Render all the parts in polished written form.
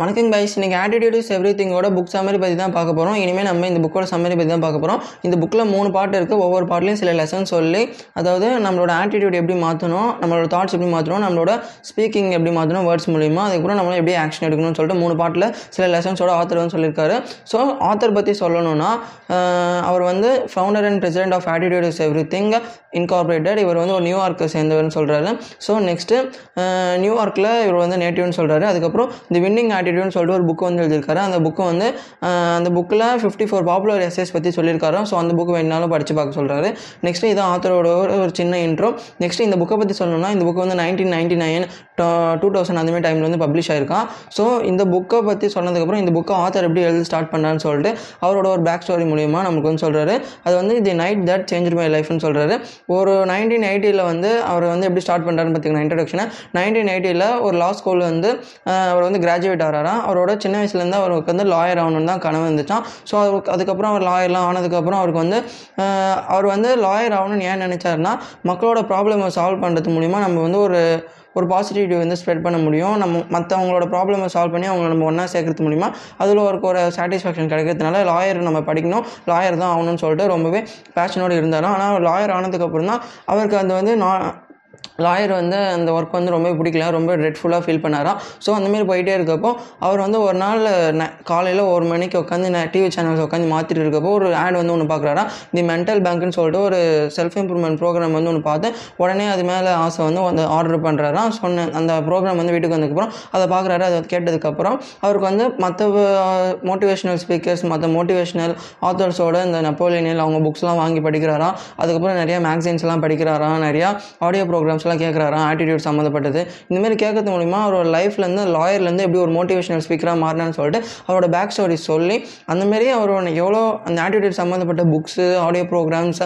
வணக்கம் கைஸ், இன்றைக்கி attitudes every திங்கோட புக் சம்மரி பற்றி தான் பார்க்க போகிறோம். இனிமேல் நம்ம இந்த புக்கோட சம்மரி பற்றி தான் பார்க்க போகிறோம். இந்த புக்கில் 3 பாட்டு இருக்குது. ஒவ்வொரு பாட்லையும் சில லெசன் சொல்லி, அதாவது நம்மளோட ஆட்டிடியூட் எப்படி மாற்றணும், நம்மளோட தாட்ஸ் எப்படி மாற்றணும், நம்மளோட ஸ்பீக்கிங் எப்படி மாற்றணும் வேர்ட்ஸ் மூலிமா, அது கூட நம்மளும் எப்படி ஆக்ஷன் எடுக்கணும்னு சொல்லிட்டு 3 பாட்டில் சில லெசன்ஸோட ஆத்தர் வந்து சொல்லியிருக்காரு. ஸோ ஆத்தர் பற்றி சொல்லணும்னா, அவர் வந்து founder and president of attitudes everything incorporated. இவர் வந்து ஒரு நியூயார்க்கு சேர்ந்தவர்னு சொல்கிறாரு. ஸோ நெக்ஸ்ட்டு நியூயார்க்கில் இவர் வந்து நேட்டிவ்னு சொல்கிறாரு. அதுக்கப்புறம் தி வின்னிங் ஆட்டிடியூட்னு சொல்லிட்டு ஒரு புக்கு வந்து எழுதியிருக்காரு. அந்த புக்கு வந்து அந்த புக்கில் 54 பாப்புலர் எஸ்ஸேஸ் பற்றி சொல்லியிருக்காரு. ஸோ அந்த புக்கு வேணாலும் படித்து பார்க்க சொல்கிறாரு. நெக்ஸ்ட்டு இதான் ஆத்தரோட ஒரு சின்ன இன்ட்ரோ. நெக்ஸ்ட் இந்த புக்கை பற்றி சொல்லணும்னா, இந்த புக்கு வந்து 1999 2000 அந்தமாதிரி டைமில் வந்து பப்ளிஷ் ஆயிருக்கான். ஸோ இந்த புக்கை பற்றி சொன்னதுக்கப்புறம் இந்த புக்கை ஆத்தர் எப்படி எழுதி ஸ்டார்ட் பண்ணான்னு சொல்லிட்டு அவரோட ஒரு பேக் ஸ்டோரி மூலிமா நமக்கு வந்து சொல்கிறாரு. அது வந்து the night that change my லைஃப்னு சொல்கிறாரு. ஒரு 1980 வந்து அவர் வந்து எப்படி ஸ்டார்ட் பண்ணுறாருன்னு பார்த்தீங்கன்னா, இன்ட்ரடக்ஷனை 1980 ஒரு லா ஸ்கூல் வந்து அவர் வந்து கிராஜுவேட் ஆகிறாராம். அவரோட சின்ன வயசுலேருந்து அவருக்கு வந்து லாயர் ஆகணும்னு தான் கனவு இருந்துச்சான். ஸோ அவருக்கு அதுக்கப்புறம் அவர் லாயர்லாம் ஆனதுக்கப்புறம் அவருக்கு வந்து அவர் வந்து லாயர் ஆகணும்னு ஏன் நினச்சாருன்னா, மக்களோட ப்ராப்ளமை சால்வ் பண்ணுறது மூலிமா நம்ம வந்து ஒரு பாசிட்டிவிட்டி வந்து ஸ்ப்ரெட் பண்ண முடியும். நம்ம மற்றவங்களோட ப்ராப்ளமை சால்வ் பண்ணி அவங்கள நம்ம ஒன்றா சேர்க்கறது மூலிமா அதில் ஒரு சாட்டிஸ்ஃபேக்ஷன் கிடைக்கிறதுனால லாயர் நம்ம படிக்கணும், லாயர் தான் ஆகணும்னு சொல்லிட்டு ரொம்பவே பேஷனோடு இருந்தாலும், ஆனால் லாயர் ஆனதுக்கப்புறம் தான் அவருக்கு அது வந்து லாயர் வந்து அந்த ஒர்க் வந்து ரொம்ப பிடிக்கல, ரொம்ப ரெட்ஃபுல்லாக ஃபீல் பண்ணாராம். ஸோ அந்தமாரி போயிட்டே இருக்கப்போ அவர் வந்து ஒரு நாள் காலையில் 1 மணிக்கு உட்காந்து டிவி சேனல்ஸ் உட்காந்து மாற்றிட்டு இருக்கப்போ ஒரு ஆட் வந்து ஒன்று பார்க்குறாரா. தி மென்டல் பேங்க்னு சொல்லிட்டு ஒரு செல்ஃப் இம்ப்ரூவ்மெண்ட் ப்ரோக்ராம் வந்து ஒன்று பார்த்து உடனே அது மேலே ஆசை வந்து அந்த ஆர்டர் பண்ணுறாரா. சொன்ன அந்த ப்ரோக்ராம் வந்து வீட்டுக்கு வந்ததுக்கப்புறம் அதை பார்க்குறாரு. அதை கேட்டதுக்கப்புறம் அவருக்கு வந்து மற்ற மோட்டிவேஷனல் ஸ்பீக்கர்ஸ், மற்ற மோட்டிவேஷனல் ஆத்தர்ஸோட இந்த நெப்போலியன் ஹில் அவங்க புக்ஸ்லாம் வாங்கி படிக்கிறாரா. அதுக்கப்புறம் நிறையா மேக்சின்ஸ்லாம் படிக்கிறாரா, நிறையா ஆடியோ ப்ரோக்ராம்ஸ் கேட்குறாராம் ஆட்டிடியூட் சம்மந்தப்பட்டது. இந்த மாதிரி கேட்கறது மூலிமா அவரோட லைஃப்லேருந்து லாயர்லேருந்து எப்படி ஒரு மோட்டிவேஷனல் ஸ்பீக்கராக மாறினான்னு சொல்லிட்டு அவரோட பேக் ஸ்டோரி சொல்லி, அந்தமாரி அவரோட எவ்வளோ அந்த ஆட்டிடியூட் சம்மந்தப்பட்ட புக்ஸு, ஆடியோ ப்ரோக்ராம்ஸ்,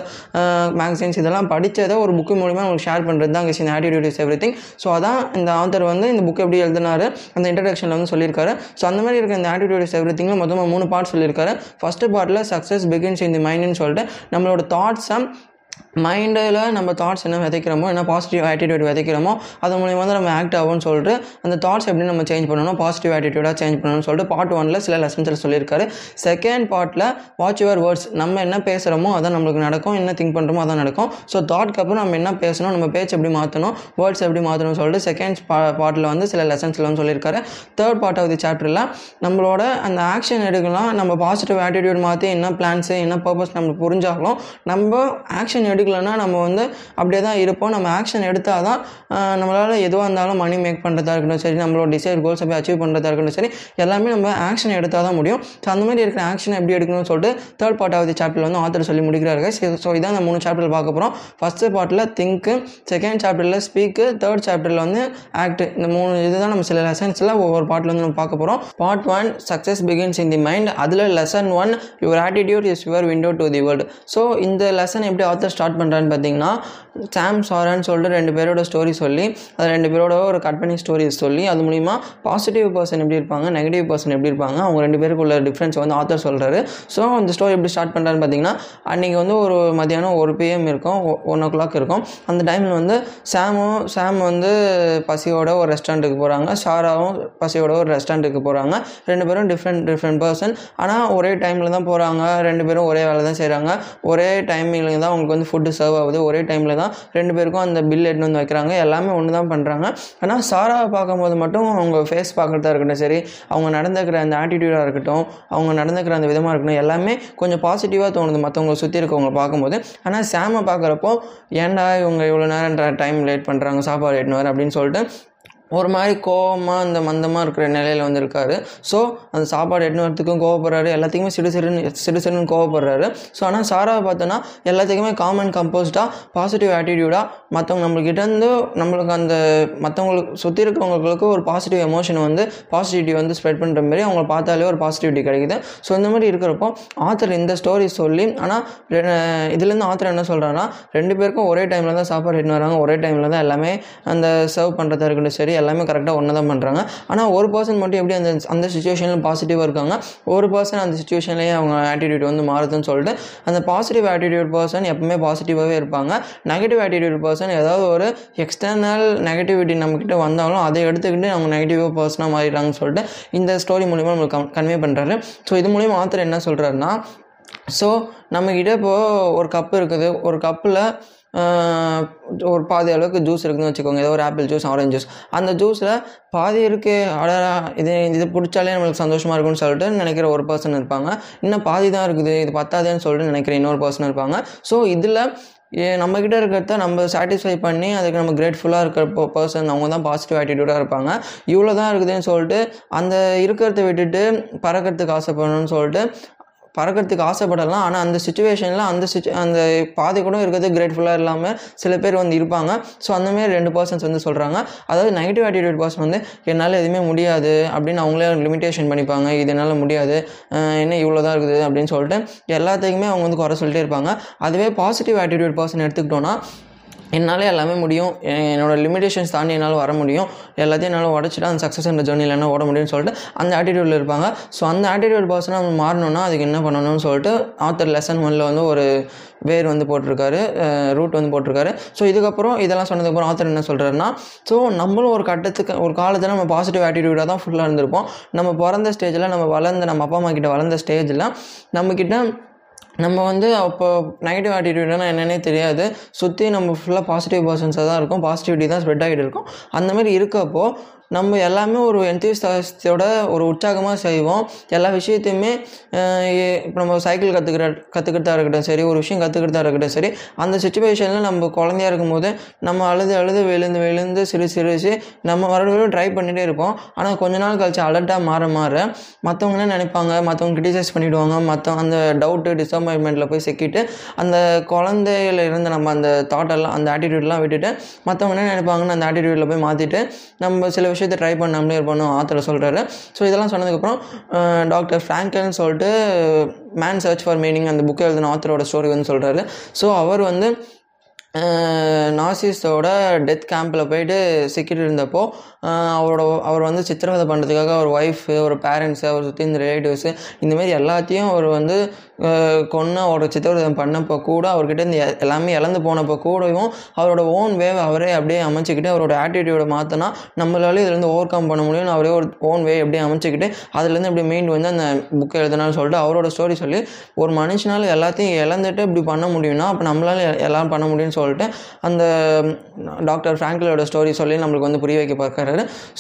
மேக்சின்ஸ் இதெல்லாம் படித்ததை ஒரு புக்கு மூலிமா உங்களுக்கு ஷேர் பண்ணுறது தான் இந்த attitude is everything. So அதான் இந்த ஆத்தர் வந்து இந்த புக் எப்படி எழுதினாரு அந்த இன்ட்ரடக்ஷனில் வந்து சொல்லியிருக்காரு. ஸோ அந்த மாதிரி இருக்கிற இந்த ஆட்டிடியூட் இஸ் எவ்ரி திங்கில் மொத்தமாக 3 பார்ட் சொல்லியிருக்காரு. ஃபர்ஸ்ட் பார்ட்டில் சக்ஸஸ் பிகின்ஸ் இன் தி மைண்ட்னு சொல்லிட்டு நம்மளோட தாட்ஸை மைண்டில் நம்ம தாட்ஸ் என்ன விதைக்கிறோமோ, என்ன பாசிட்டிவ் ஆட்டிடியூட் விதைக்கிறோமோ அது மூலிமா வந்து நம்ம ஆக்ட் ஆகும்னு சொல்லிட்டு அந்த தாட்ஸ் எப்படி நம்ம சேஞ்ச் பண்ணணும், பாசிட்டிவ் ஆட்டிடியூடாக சேஞ்ச் பண்ணணும்னு சொல்லிட்டு பார்ட் 1ல் சில லெசன்ஸில் சொல்லியிருக்காரு. செகண்ட் பார்ட்டில் வாட்ச் யுவர் வேர்ட்ஸ், நம்ம என்ன பேசுகிறோமோ அதான் நம்மளுக்கு நடக்கும், என்ன திங்க் பண்ணுறோமோ அதான் நடக்கும். ஸோ தாட்க்கு அப்புறம் நம்ம என்ன பேசணும், நம்ம பேச்சு எப்படி மாற்றணும், வேர்ட்ஸ் எப்படி மாற்றணும்னு சொல்லிட்டு செகண்ட் பார்ட்டில் வந்து சில லெசன்ஸில் வந்து சொல்லியிருக்காரு. தேர்ட் பார்ட் ஆஃப் தி சாப்டரில் நம்மளோட அந்த ஆக்ஷன் எடுக்கலாம், நம்ம பாசிட்டிவ் ஆட்டிடியூட் மாற்றி என்ன பிளான்ஸு என்ன பர்பஸ் நம்மளுக்கு புரிஞ்சாலும் நம்ம ஆக்ஷன் எடுக்கலன்னா நம்ம வந்து அப்படியே தான் இருப்போம். நம்ம ஆக்ஷன் எடுத்தால் தான் நம்மளால் எதுவாக இருந்தாலும் மணி மேக் பண்ணுறதா இருக்கட்டும் சரி, நம்மளோட டிசைர் கோல்ஸை போய் அச்சீவ் பண்ணுறதா இருக்கட்டும் சரி, எல்லாமே நம்ம ஆக்ஷன் எடுத்தால் தான் முடியும். ஸோ அந்த மாதிரி இருக்கிற ஆக்ஷன் எப்படி எடுக்கணும்னு சொல்லிட்டு third part of the chapter வந்து ஆத்தர் சொல்லி முடிக்கிறாரு. ஸோ இதான் அந்த 3 சாப்டர் பார்க்க போகிறோம். ஃபர்ஸ்ட் பார்ட்டில் திங்க்கு, செகண்ட் சாப்டரில் ஸ்பீக்கு, தேர்ட் சாப்டரில் வந்து ஆக்ட். இந்த 3 இதுதான் நம்ம சில லெசன்ஸில் ஒவ்வொரு பார்ட்டில் வந்து நம்ம பார்க்க போகிறோம். Part 1 success begins in the mind, அதில் lesson 1 your attitude is your window to the world. So இந்த லெசன் எப்படி ஆத்தர் ஸ்டார்ட் பண்ணுறான்னு பார்த்தீங்கன்னா, சாம் சாரான்னு சொல்லிட்டு 2 பேரோட ஸ்டோரி சொல்லி, அது 2 பேரோட ஒரு கற்பனை ஸ்டோரிஸ் சொல்லி, அது மூலிமா பாசிட்டிவ் பர்சன் எப்படி இருப்பாங்க, நெகட்டிவ் பர்சன் எப்படி இருப்பாங்க, அவங்க 2 பேருக்குள்ள டிஃப்ரென்ஸ் வந்து ஆத்தர் சொல்கிறாரு. ஸோ அந்த ஸ்டோரி எப்படி ஸ்டார்ட் பண்ணுறான்னு பார்த்தீங்கன்னா, அன்றைக்கி வந்து ஒரு மதியானம் 1 PM இருக்கும், 1 o'clock இருக்கும். அந்த டைமில் வந்து சாம் வந்து பசியோட ஒரு ரெஸ்டாரண்ட்டுக்கு போகிறாங்க, சாராவும் பசியோட ஒரு ரெஸ்டாரண்ட்டுக்கு போகிறாங்க. 2 பேரும் டிஃப்ரெண்ட் பர்சன், ஆனால் ஒரே டைமில் தான் போகிறாங்க, 2 பேரும் ஒரே வேலை தான் செய்கிறாங்க, ஒரே டைமில் தான் அவங்களுக்கு வந்து ஃபுட்டு சர்வ் ஆகுது, ஒரே டைமில் தான் 2 பேருக்கும் அந்த பில் எடுத்துன்னு வந்து வைக்கிறாங்க, எல்லாமே ஒன்று தான் பண்ணுறாங்க. ஆனால் சாராவை பார்க்கும்போது மட்டும் அவங்க ஃபேஸ் பார்க்குறதா இருக்கட்டும் சரி, அவங்க நடந்துக்கிற அந்த ஆட்டிடியூடாக இருக்கட்டும், அவங்க நடந்துக்கிற அந்த விதமாக இருக்கட்டும், எல்லாமே கொஞ்சம் பாசிட்டிவாக தோணுது மற்றவங்களை சுற்றி இருக்கவங்க பார்க்கும்போது. ஆனால் சாமை பார்க்குறப்போ ஏன்டா இவங்க இவ்வளோ நேரம் டைம் லேட் பண்ணுறாங்க, சாப்பாடு எடுத்துன்னு வர அப்படின்னு சொல்லிட்டு ஒரு மாதிரி கோவமாக அந்த மந்தமாக இருக்கிற நிலையில் வந்திருக்காரு. ஸோ அந்த சாப்பாடு எடுத்துன்னு வரத்துக்கும் கோவப்படுறாரு, எல்லாத்துக்குமே சிடுசிடுன்னு கோவப்படுறாரு. ஸோ ஆனால் சாராவை பார்த்தோன்னா எல்லாத்துக்குமே காமன் கம்போஸ்டாக பாசிட்டிவ் ஆட்டிடியூடாக மற்றவங்க நம்மளுக்கிட்டேருந்து நம்மளுக்கு அந்த மற்றவங்களுக்கு சுற்றி இருக்கிறவங்களுக்கு ஒரு பாசிட்டிவ் எமோஷன் வந்து பாசிட்டிவிட்டி வந்து ஸ்ப்ரெட் பண்ணுற மாதிரி அவங்கள பார்த்தாலே ஒரு பாசிட்டிவிட்டி கிடைக்குது. ஸோ இந்த மாதிரி இருக்கிறப்போ ஆத்தர் இந்த ஸ்டோரி சொல்லி, ஆனால் இதுலேருந்து ஆத்தர் என்ன சொல்கிறாங்கன்னா, 2 பேருக்கும் ஒரே டைமில் தான் சாப்பாடு எடுத்துன்னு வராங்க, ஒரே டைமில் தான் எல்லாமே அந்த சர்வ் பண்ணுறதா இருக்கட்டும் சரி, எல்லாமே கரெக்டாக ஒன்று தான் பண்ணுறாங்க. ஆனால் ஒரு பர்சன் மட்டும் எப்படி அந்த அந்த சுச்சுவேஷனில் பாசிட்டிவாக இருக்காங்க, ஒரு பர்சன் அந்த சுச்சுவேஷன்லேயே அவங்க ஆட்டிடியூட் வந்து மாறுதுன்னு சொல்லிட்டு அந்த பாசிட்டிவ் ஆட்டிடியூட் பர்சன் எப்பவுமே பாசிட்டிவாகவே இருப்பாங்க. நெகட்டிவ் ஆட்டிடியூட் பர்சன் ஏதாவது ஒரு எக்ஸ்டர்னல் நெகட்டிவிட்டி நம்மக்கிட்ட வந்தாலும் அதை எடுத்துக்கிட்டு அவங்க நெகட்டிவாக பர்சனாக மாறிடுறாங்கன்னு சொல்லிட்டு இந்த ஸ்டோரி மூலிமா நம்மளுக்கு கன்வே பண்ணுறாரு. ஸோ இது மூலிமா ஆத்தர் என்ன சொல்கிறாருன்னா, ஸோ நம்மக்கிட்ட இப்போது ஒரு கப்பு இருக்குது, ஒரு கப்பில் ஒரு பாதி அளவுக்கு ஜூஸ் இருக்குதுன்னு வச்சுக்கோங்க. ஏதோ ஒரு ஆப்பிள் ஜூஸ், ஆரஞ்சு ஜூஸ், அந்த ஜூஸில் பாதி இருக்குது, அடடா இது பிடிச்சாலே நம்மளுக்கு சந்தோஷமாக இருக்குன்னு சொல்லிட்டு நினைக்கிற ஒரு பர்சன் இருப்பாங்க. இன்னும் பாதி தான் இருக்குது, இது பத்தாதேன்னு சொல்லிட்டு நினைக்கிற இன்னொரு பர்சன் இருப்பாங்க. ஸோ இதில் நம்மக்கிட்ட இருக்கிறத நம்ம சாட்டிஸ்ஃபை பண்ணி அதுக்கு நம்ம கிரேட்ஃபுல்லாக இருக்கிற பர்சன் அவங்க தான் பாசிட்டிவ் ஆட்டிடியூடாக இருப்பாங்க. இவ்வளோ தான் இருக்குதுன்னு சொல்லிட்டு அந்த இருக்கிறத விட்டுட்டு பறக்கிறதுக்கு ஆசைப்படணும்னு சொல்லிட்டு பறக்கிறதுக்கு ஆசைப்படலாம். ஆனால் அந்த சுச்சுவேஷனில் அந்த பாதி கூட இருக்கிறது கிரேட்ஃபுல்லாக இல்லாமல் சில பேர் வந்து இருப்பாங்க. ஸோ அந்தமாரி ரெண்டு பர்சன்ஸ் வந்து சொல்கிறாங்க. அதாவது நெகட்டிவ் ஆட்டிடியூட் பர்சன் வந்து என்னால் எதுவுமே முடியாது அப்படின்னு அவங்களே லிமிட்டேஷன் பண்ணிப்பாங்க. இது என்னால் முடியாது, என்ன இவ்வளோ தான் இருக்குது அப்படின்னு சொல்லிட்டு எல்லாத்துக்குமே அவங்க வந்து குறை சொல்லிட்டே இருப்பாங்க. அதுவே பாசிட்டிவ் ஆட்டிடியூட் பர்சன் எடுத்துக்கிட்டோன்னா, என்னால் எல்லாமே முடியும், என்னோடய லிமிடேஷன்ஸ் தாண்டி என்னால் வர முடியும், எல்லாத்தையும் என்னால் உடச்சிட்டு அந்த சக்ஸஸ் என்ற ஜேர்னியில் என்ன ஓட முடியும்னு சொல்லிட்டு அந்த ஆட்டிடியூடில் இருப்பாங்க. ஸோ அந்த ஆட்டிடியூட் பர்சனாக அவங்க மாறணும்னா அதுக்கு என்ன பண்ணணும்னு சொல்லிட்டு ஆத்தர் லெசன் 1ல் வந்து ஒரு வேர் வந்து போட்டிருக்காரு, ரூட் வந்து போட்டிருக்காரு. ஸோ இதுக்கப்புறம் இதெல்லாம் சொன்னதுக்கப்புறம் ஆத்தர் என்ன சொல்கிறாருன்னா, ஸோ நம்மளும் ஒரு கட்டத்துக்கு ஒரு காலத்தில் நம்ம பாசிட்டிவ் ஆட்டிடியூடாக தான் ஃபுல்லாக இருந்திருப்போம். நம்ம பிறந்த ஸ்டேஜில், நம்ம வளர்ந்த, நம்ம அப்பா அம்மா கிட்ட வளர்ந்த ஸ்டேஜில் நம்மக்கிட்ட நம்ம வந்து அப்போ நெகட்டிவ் ஆட்டிடியூட்னா என்னென்னே தெரியாது. சுற்றி நம்ம ஃபுல்லாக பாசிட்டிவ் பர்சன்ஸாக தான் இருக்கும், பாசிட்டிவிட்டி தான் ஸ்ப்ரெட் ஆகிட்டு இருக்கும். அந்தமாதிரி இருக்கப்போ நம்ம எல்லாமே ஒரு என்தூசியாஸ்டோட ஒரு உற்சாகமாக செய்வோம் எல்லா விஷயத்தையுமே. இப்போ நம்ம சைக்கிள் கற்றுக்கிட்டா இருக்கட்டும் சரி, ஒரு விஷயம் கற்றுக்கிட்டா இருக்கட்டும் சரி, அந்த சுச்சுவேஷனில் நம்ம குழந்தையாக இருக்கும்போது நம்ம அழுது விழுந்து விழுந்து சிரிச்சு நம்ம மறுபடியும் ட்ரை பண்ணிகிட்டே இருப்போம். ஆனால் கொஞ்ச நாள் கழிச்சு அலர்ட்டாக மாற மற்றவங்களே நினைப்பாங்க, மற்றவங்க கிரிட்டிசைஸ் பண்ணிவிடுவாங்க, அந்த டவுட்டு டிசப்பாயின்மெண்ட்டில் போய் சிக்கிட்டு அந்த குழந்தையில இருந்து நம்ம அந்த தாட்டெல்லாம் அந்த ஆட்டிடியூட்லாம் விட்டுட்டு மற்றவங்களே நினைப்பாங்கன்னு அந்த ஆட்டிடியூட்டில் போய் மாற்றிட்டு நம்ம சில விஷயத்தை ட்ரை பண்ணாமலே இருப்போம் ஆத்தர் சொல்கிறாரு. ஸோ இதெல்லாம் சொன்னதுக்கப்புறம் டாக்டர் ஃப்ராங்கல்னு சொல்லிட்டு மேன் சர்ச் ஃபார் மீனிங் அந்த புக்கை எழுதின ஆத்தரோட ஸ்டோரி வந்து சொல்கிறாரு. ஸோ அவர் வந்து நாசிஸ்டோட டெத் கேம்பில் போய்ட்டு சிக்கிட்டு இருந்தப்போ அவர் வந்து சித்திரவதை பண்ணுறதுக்காக அவர் ஒய்ஃபு, ஒரு பேரண்ட்ஸு, அவர் சுற்றி இந்த ரிலேட்டிவ்ஸு, இந்தமாரி எல்லாத்தையும் அவர் வந்து கொன்று அவரோட சித்திரவதை பண்ணப்போ கூட அவர்கிட்ட இந்த எல்லாமே இழந்து போனப்போ கூடவும் அவரோட ஓன் வேவை அவரே அப்படியே அமைச்சிக்கிட்டு அவரோட ஆட்டிடியூடை மாற்றினா நம்மளால இதுலேருந்து ஓவர் கம் பண்ண முடியும்னு அவரே ஒரு ஓன் வே அப்படியே அமைச்சிக்கிட்டு அதுலேருந்து இப்படி மீண்டு வந்து அந்த புக்கை எழுதினான்னு சொல்லிட்டு அவரோட ஸ்டோரி சொல்லி, ஒரு மனுஷனால் எல்லாத்தையும் இழந்துட்டு இப்படி பண்ண முடியும்னா அப்போ நம்மளால் எல்லாம் பண்ண முடியும்னு சொல்லிட்டு அந்த டாக்டர் ஃப்ராங்கலோட ஸ்டோரி சொல்லி நம்மளுக்கு வந்து புரிய வைக்க பார்க்குறாரு.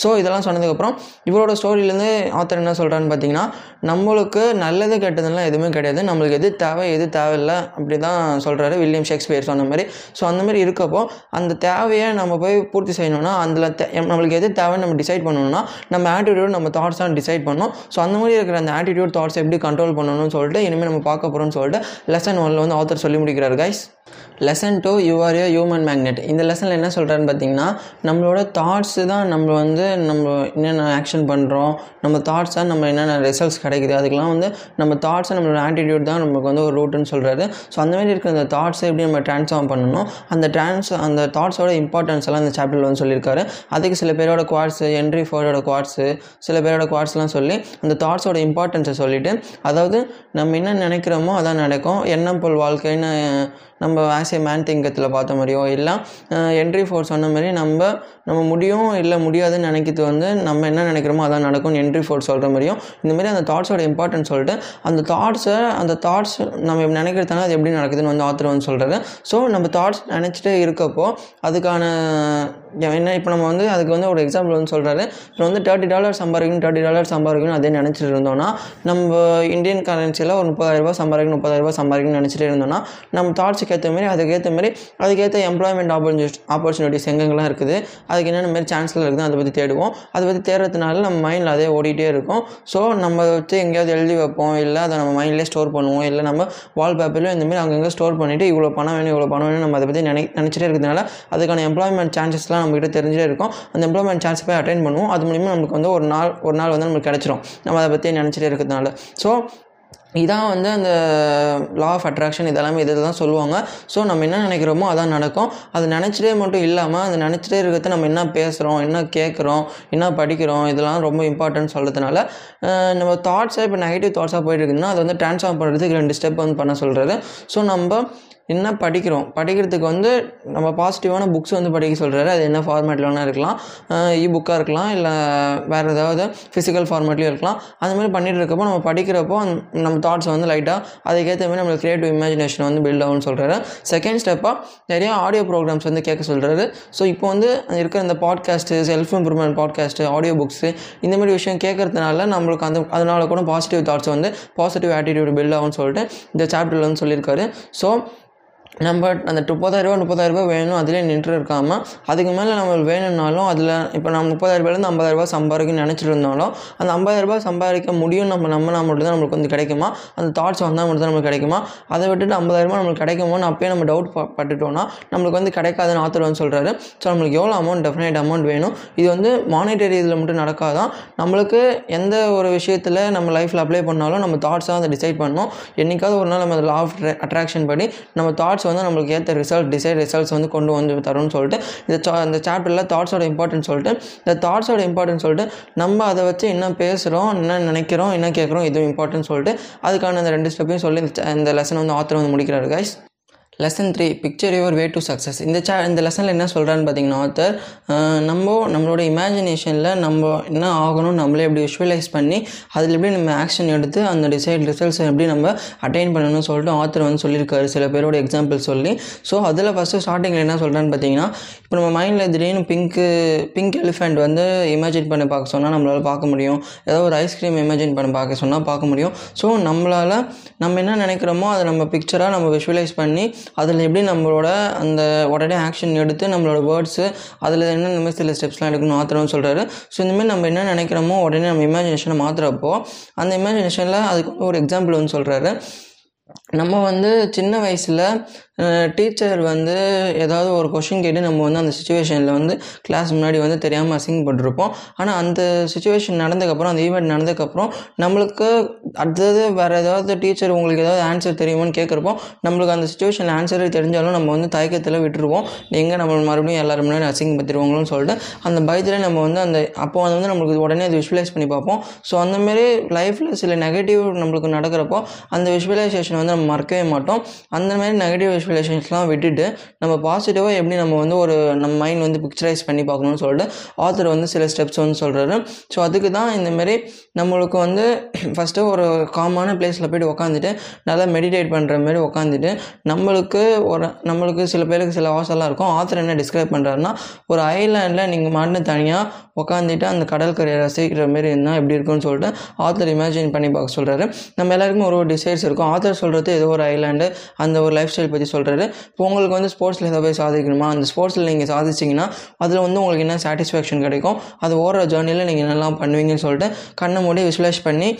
ஸோ இதெல்லாம் சொன்னதுக்கப்புறம் இவரோட ஸ்டோரியிலேருந்து ஆத்தர் என்ன சொல்கிறான்னு பார்த்தீங்கன்னா, நம்மளுக்கு நல்லது கெட்டதுலாம் எதுவுமே கிடையாது, நம்மளுக்கு எது தேவை எது தேவையில்லை அப்படி தான் சொல்கிறாரு வில்லியம் ஷேக்ஸ்பியர் சொன்ன மாதிரி. ஸோ அந்தமாதிரி இருக்கப்போ அந்த தேவையை நம்ம போய் பூர்த்தி செய்யணும்னா அதில் நம்மளுக்கு எது தேவைன்னு நம்ம டிசைட் பண்ணணும்னா நம்ம ஆட்டிடியூட் நம்ம தாட்ஸ் தான் டிசைட் பண்ணணும். ஸோ அந்த மாதிரி இருக்கிற அந்த ஆட்டிடியூட் தாட்ஸ் எப்படி கண்ட்ரோல் பண்ணணும்னு சொல்லிட்டு இனிமேல் நம்ம பார்க்க போகிறோம்னு சொல்லிட்டு லெசன் 1ல் வந்து ஆத்தர் சொல்லி முடிக்கிறார். Guys lesson 2 you are a human magnet. இந்த லெசனில் என்ன சொல்கிறான்னு பார்த்தீங்கன்னா, நம்மளோட தாட்ஸு தான் நம்ம வந்து நம்ம என்னென்ன ஆக்ஷன் பண்ணுறோம், நம்ம தாட்ஸ் தான் நம்ம என்னென்ன ரிசல்ட்ஸ் கிடைக்குது, அதுக்கெலாம் வந்து நம்ம தாட்ஸை நம்மளோட ஆட்டிடியூட் தான் நமக்கு வந்து ஒரு ரூட்டுன்னு சொல்கிறாரு. ஸோ அந்தமாதிரி இருக்கிற அந்த தாட்ஸை எப்படி நம்ம ட்ரான்ஸ்ஃபார்ம் பண்ணணும், அந்த தாட்ஸோட இம்பார்ட்டன்ஸ் எல்லாம் இந்த சாப்டரில் வந்து சொல்லியிருக்காரு. அதுக்கு சில பேரோட குவாட்ஸு, ஹென்றி ஃபோர்டோட குவாட்ஸு, சில பேரோட குவாட்ஸ்லாம் சொல்லி அந்த தாட்ஸோட இம்பார்ட்டன்ஸை சொல்லிவிட்டு, அதாவது நம்ம என்ன நினைக்கிறோமோ அதான் நடக்கும், எண்ணம் போல் வாழ்க்கைன்னு நம்ம ஆஸ் ஏ மேன் திங்கத்தில் பார்த்த மாதிரியோ இல்லை என்ட்ரி ஃபோர் சொன்ன மாதிரி நம்ம முடியும் இல்லை முடியாதுன்னு நினைக்கிறது வந்து நம்ம என்ன நினைக்கிறோமோ அதான் நடக்கும்னு என்ட்ரி ஃபோர் சொல்கிற மாதிரியும் இந்தமாதிரி அந்த தாட்ஸோட இம்பார்ட்டன்ஸ் சொல்லிட்டு அந்த தாட்ஸ் நம்ம நினைக்கிறதுனால அது எப்படி நடக்குதுன்னு வந்து ஆத்தர் வந்து சொல்கிறாரு. ஸோ நம்ம தாட்ஸ் நினச்சிட்டே இருக்கப்போ அதுக்கான என்ன இப்போ நம்ம வந்து அதுக்கு வந்து ஒரு எக்ஸாம்பிள் வந்து சொல்கிறாரு. இப்போ வந்து $30 சம்பாதிக்கணும் அதே நினச்சிட்டு இருந்தோம்னா, நம்ம இந்தியன் கரன்சியில் ஒரு $30,000 சம்பாதிக்கணும்னு நினச்சிட்டே இருந்தோம்னா நம்ம தாட்ஸுக்கு ஏற்ற மாதிரி அதுக்கேற்ற எம்ப்ளாய்மெண்ட் ஆப்பர்ச்சுனிட்டிஸ் எங்கெங்கெல்லாம் இருக்குது, அதுக்கு என்னென்ன மாதிரி சான்ஸ்லாம் இருக்குது அதை பற்றி தேடுவோம். அதை பற்றி தேடுறதுனால நம்ம மைண்டில் அதே ஓடிட்டே இருக்கும். ஸோ நம்ம வச்சு எங்கேயாவது எழுதி வைப்போம், இல்லை அதை நம்ம மைண்ட்லேயே ஸ்டோர் பண்ணுவோம், இல்லை நம்ம வால்பேப்பர்லேயும் இந்தமாதிரி அங்கங்கே ஸ்டோர் பண்ணிவிட்டு இவ்வளோ பணம் வேணும் நம்ம அதை பற்றி நினச்சிட்டே இருக்கிறதுனால அதுக்கான எம்ப்ளாய்மெண்ட் சான்சஸ்லாம் நம்மகிட்ட தெரிஞ்சிட்டே இருக்கும். அந்த எம்ப்ளாய்மெண்ட் சான்ஸ் போய் அட்டைன் பண்ணுவோம். அது மூலிமா நமக்கு வந்து ஒரு நாள் வந்து நமக்கு கிடச்சிரும் நம்ம அதை பற்றி நினச்சிட்டே இருக்கிறதுனால. ஸோ இதான் வந்து அந்த லா ஆஃப் அட்ராக்ஷன் இதெல்லாமே இதெல்லாம் சொல்லுவாங்க. ஸோ நம்ம என்ன நினைக்கிறோமோ அதான் நடக்கும். அது நினச்சிட்டே மட்டும் இல்லாமல் அது நினச்சிட்டே இருக்கிறது நம்ம என்ன பேசுகிறோம், என்ன கேட்குறோம், என்ன படிக்கிறோம், இதெல்லாம் ரொம்ப இம்பார்ட்டன்ட் சொல்கிறதுனால நம்ம தாட்ஸாக இப்போ நெகட்டிவ் தாட்ஸாக போயிட்டு இருக்குதுன்னா அது வந்து ட்ரான்ஸ்ஃபார்ம் பண்ணுறதுக்கு 2 ஸ்டெப் வந்து பண்ண சொல்கிறது. ஸோ நம்ம என்ன படிக்கிறோம், படிக்கிறதுக்கு வந்து நம்ம பாசிட்டிவான புக்ஸ் வந்து படிக்க சொல்கிறாரு. அது என்ன ஃபார்மேட்டில் வேணால் இருக்கலாம், இபுக்காக இருக்கலாம், இல்லை வேறு ஏதாவது ஃபிசிக்கல் ஃபார்மேட்லேயும் இருக்கலாம். அந்த மாதிரி பண்ணிகிட்டு இருக்கப்போ நம்ம படிக்கிறப்போ நம்ம தாட்ஸ் வந்து லைட்டாக அதுக்கேற்ற மாதிரி நம்மளுக்கு க்ரியேட்டிவ் இமேஜினேஷன் வந்து பில்ட் ஆகும்னு சொல்கிறாரு. செகண்ட் ஸ்டெப்பாக நிறையா ஆடியோ ப்ரோக்ராம்ஸ் வந்து கேட்க சொல்கிறாரு. ஸோ இப்போ வந்து இருக்கிற இந்த podcast, self improvement podcast, audio books, இந்த மாதிரி விஷயம் கேட்கறதுனால நம்மளுக்கு அதனால கூட பாசிட்டிவ் தாட்ஸ் வந்து பாசிட்டிவ் ஆட்டிடியூட் பில்ட் ஆகும்னு சொல்லிட்டு இந்த சாப்டரில் வந்து சொல்லியிருக்காரு. ஸோ நம்ம அந்த 30,000 வேணும், அதிலே நின்று இருக்காமல் அதுக்கு மேலே நம்மளுக்கு வேணும்னாலும் அதில் இப்போ நம்ம 30,000 50,000 சம்பாதிக்கணும்னு நினச்சிட்டு இருந்தாலும் அந்த 50,000 சம்பாதிக்க முடியும் நம்ம நம்பினா மட்டும் தான் நம்மளுக்கு வந்து கிடைக்குமா, அந்த தாட்ஸ் வந்தால் மட்டும் தான் நம்மளுக்கு கிடைக்குமா. அதை விட்டுட்டு 50,000 நம்மளுக்கு கிடைக்குமோன்னு அப்போயே நம்ம டவுட் பட்டுட்டோம்னா நம்மளுக்கு வந்து கிடைக்காதுன்னு ஆத்தர் வந்து சொல்கிறாரு. ஸோ நம்மளுக்கு எவ்வளோ அமௌண்ட், டெஃபினைட் அமௌண்ட் வேணும். இது வந்து மானிட்டரி இதில் மட்டும் நடக்காதான், நம்மளுக்கு எந்த ஒரு விஷயத்தில் நம்ம லைஃப்பில் அப்ளை பண்ணாலும் நம்ம தாட்ஸாக அதை டிசைட் பண்ணணும். என்றைக்காவது ஒரு நாள் நம்ம லா ஆஃப் அட்ராக்ஷன் படி நம்ம தாட்ஸ் வந்து நம்மளுக்கு ஏற்ற ரிசல்ட்ஸ் வந்து கொண்டு வந்து தரும்னு சொல்லிட்டு இந்த சாப்டரில் தாட்ஸோட இம்பார்ட்டன்ஸ் சொல்லிட்டு நம்ம அதை வச்சு என்ன பேசுகிறோம், என்ன நினைக்கிறோம், என்ன கேட்குறோம், இதுவும் இம்பார்ட்டன்ஸ் சொல்லிட்டு அதுக்கான அந்த 2 ஸ்டெப்பையும் சொல்லி இந்த லெசன் வந்து ஆத்தர் வந்து முடிக்கிறாரு. Guys, lesson 3 picture your way to success. இந்த லெசனில் என்ன சொல்கிறான்னு பார்த்தீங்கன்னா ஆத்தர் நம்மளோட இமேஜினேஷனில் நம்ம என்ன ஆகணும், நம்மளே எப்படி விஷுவலைஸ் பண்ணி அதில் எப்படி நம்ம ஆக்ஷன் எடுத்து அந்த ரிசல்ட்ஸை எப்படி நம்ம அட்டைன் பண்ணணும்னு சொல்லிட்டு ஆத்தர் வந்து சொல்லியிருக்காரு, சில பேரோட எக்ஸாம்பிள் சொல்லி. ஸோ அதில் ஃபஸ்ட்டு ஸ்டார்டிங்கில் என்ன சொல்கிறான்னு பார்த்தீங்கன்னா, இப்போ நம்ம மைண்டில் திடீர்னு பிங்க் எலிஃபெண்ட் வந்து இமேஜின் பண்ணி பார்க்க சொன்னால் நம்மளால் பார்க்க முடியும். ஏதாவது ஒரு ஐஸ்கிரீம் இமேஜின் பண்ணி பார்க்க சொன்னால் பார்க்க முடியும். ஸோ நம்மளால் நம்ம என்ன நினைக்கிறோமோ அதை நம்ம பிக்சராக நம்ம விஷுவலைஸ் பண்ணி அதில் எப்படி நம்மளோட அந்த உடனே ஆக்ஷன் எடுத்து நம்மளோட வேர்ட்ஸு அதில் என்ன இந்த மாதிரி சில ஸ்டெப்ஸ்லாம் எடுக்கணும் மாற்றுறோம்னு சொல்கிறாரு. ஸோ இந்தமாதிரி நம்ம என்ன நினைக்கிறோமோ உடனே நம்ம இமேஜினேஷனை மாற்றுறப்போ அந்த இமேஜினேஷனில் அதுக்கு ஒரு எக்ஸாம்பிள் வந்து சொல்கிறாரு. நம்ம வந்து சின்ன வயசில் டீச்சர் வந்து ஏதாவது ஒரு கொஷின் கேட்டு நம்ம வந்து அந்த சுச்சுவேஷனில் வந்து கிளாஸ் முன்னாடி வந்து தெரியாமல் அசிங்கப்பட்டிருப்போம். ஆனால் அந்த சுச்சுவேஷன் நடந்ததுக்கப்புறம், அந்த ஈவெண்ட் நடந்ததுக்கப்புறம் நம்மளுக்கு அடுத்தது வேறு ஏதாவது டீச்சர் உங்களுக்கு ஏதாவது ஆன்சர் தெரியுமான்னு கேட்குறப்போ நம்மளுக்கு அந்த சுச்சுவேஷனில் ஆன்சரே தெரிஞ்சாலும் நம்ம வந்து தயக்கத்தில் விட்டுருவோம். எங்கே நம்ம மறுபடியும் எல்லாரும் முன்னாடி அசிங்கப்படுத்திடுவாங்களோன்னு சொல்லிட்டு அந்த பயத்தில் நம்ம வந்து அந்த அப்போ வந்து நம்மளுக்கு உடனே அது விஷுவலைஸ் பண்ணி பார்ப்போம். ஸோ அந்தமாரி லைஃப்பில் சில நெகட்டிவ் நம்மளுக்கு நடக்கிறப்போ அந்த விஷுவலைசேஷன் வந்து நம்ம மறக்கவே மாட்டோம். அந்தமாதிரி நெகட்டிவ் விஷுவலைசேஷன்ஸ்லாம் விட்டுட்டு நம்ம பாசிட்டிவாக எப்படி நம்ம வந்து ஒரு நம்ம மைண்ட் வந்து பிக்சரைஸ் பண்ணி பார்க்கணும்னு சொல்லிட்டு ஆத்தர் வந்து சில ஸ்டெப்ஸ் வந்து சொல்கிறாரு. ஸோ அதுக்கு தான் இந்தமாரி நம்மளுக்கு வந்து ஃபஸ்ட்டு ஒரு காமான பிளேஸில் போய்ட்டு உக்காந்துட்டு நல்லா மெடிடேட் பண்ணுற மாதிரி உக்காந்துட்டு நம்மளுக்கு சில பேருக்கு சில ஆசைலாம் இருக்கும். ஆத்தர் என்ன டிஸ்கிரைப் பண்ணுறாருன்னா, ஒரு ஐலாண்டில் நீங்கள் மாட்டின தனியாக உக்காந்துட்டு அந்த கடல் கரையை ரசிக்கிற மாரி இருந்தால் எப்படி இருக்குன்னு சொல்லிட்டு ஆத்தர் இமேஜின் பண்ணி பார்க்க சொல்கிறாரு. நம்ம எல்லாருக்குமே ஒரு டிசைர்ஸ் இருக்கும். ஆத்தர் சொல்கிறது ஏதோ ஒரு ஐலாண்டு, அந்த ஒரு லைஃப் ஸ்டைல் பற்றி சொல்கிறாரு. இப்போ உங்களுக்கு வந்து ஸ்போர்ட்ஸில் ஏதாவது போய் சாதிக்கணுமா, அந்த ஸ்போர்ட்ஸில் நீங்கள் சாதிச்சிங்கன்னா அதில் வந்து உங்களுக்கு என்ன சாட்டிஸ்ஃபேக்ஷன் கிடைக்கும், அது ஓடுற ஜேர்னியில் நீங்கள் என்னெல்லாம் பண்ணுவீங்கன்னு சொல்லிட்டு கண்ணை மூடி விஷுவலைஸ் பண்ணி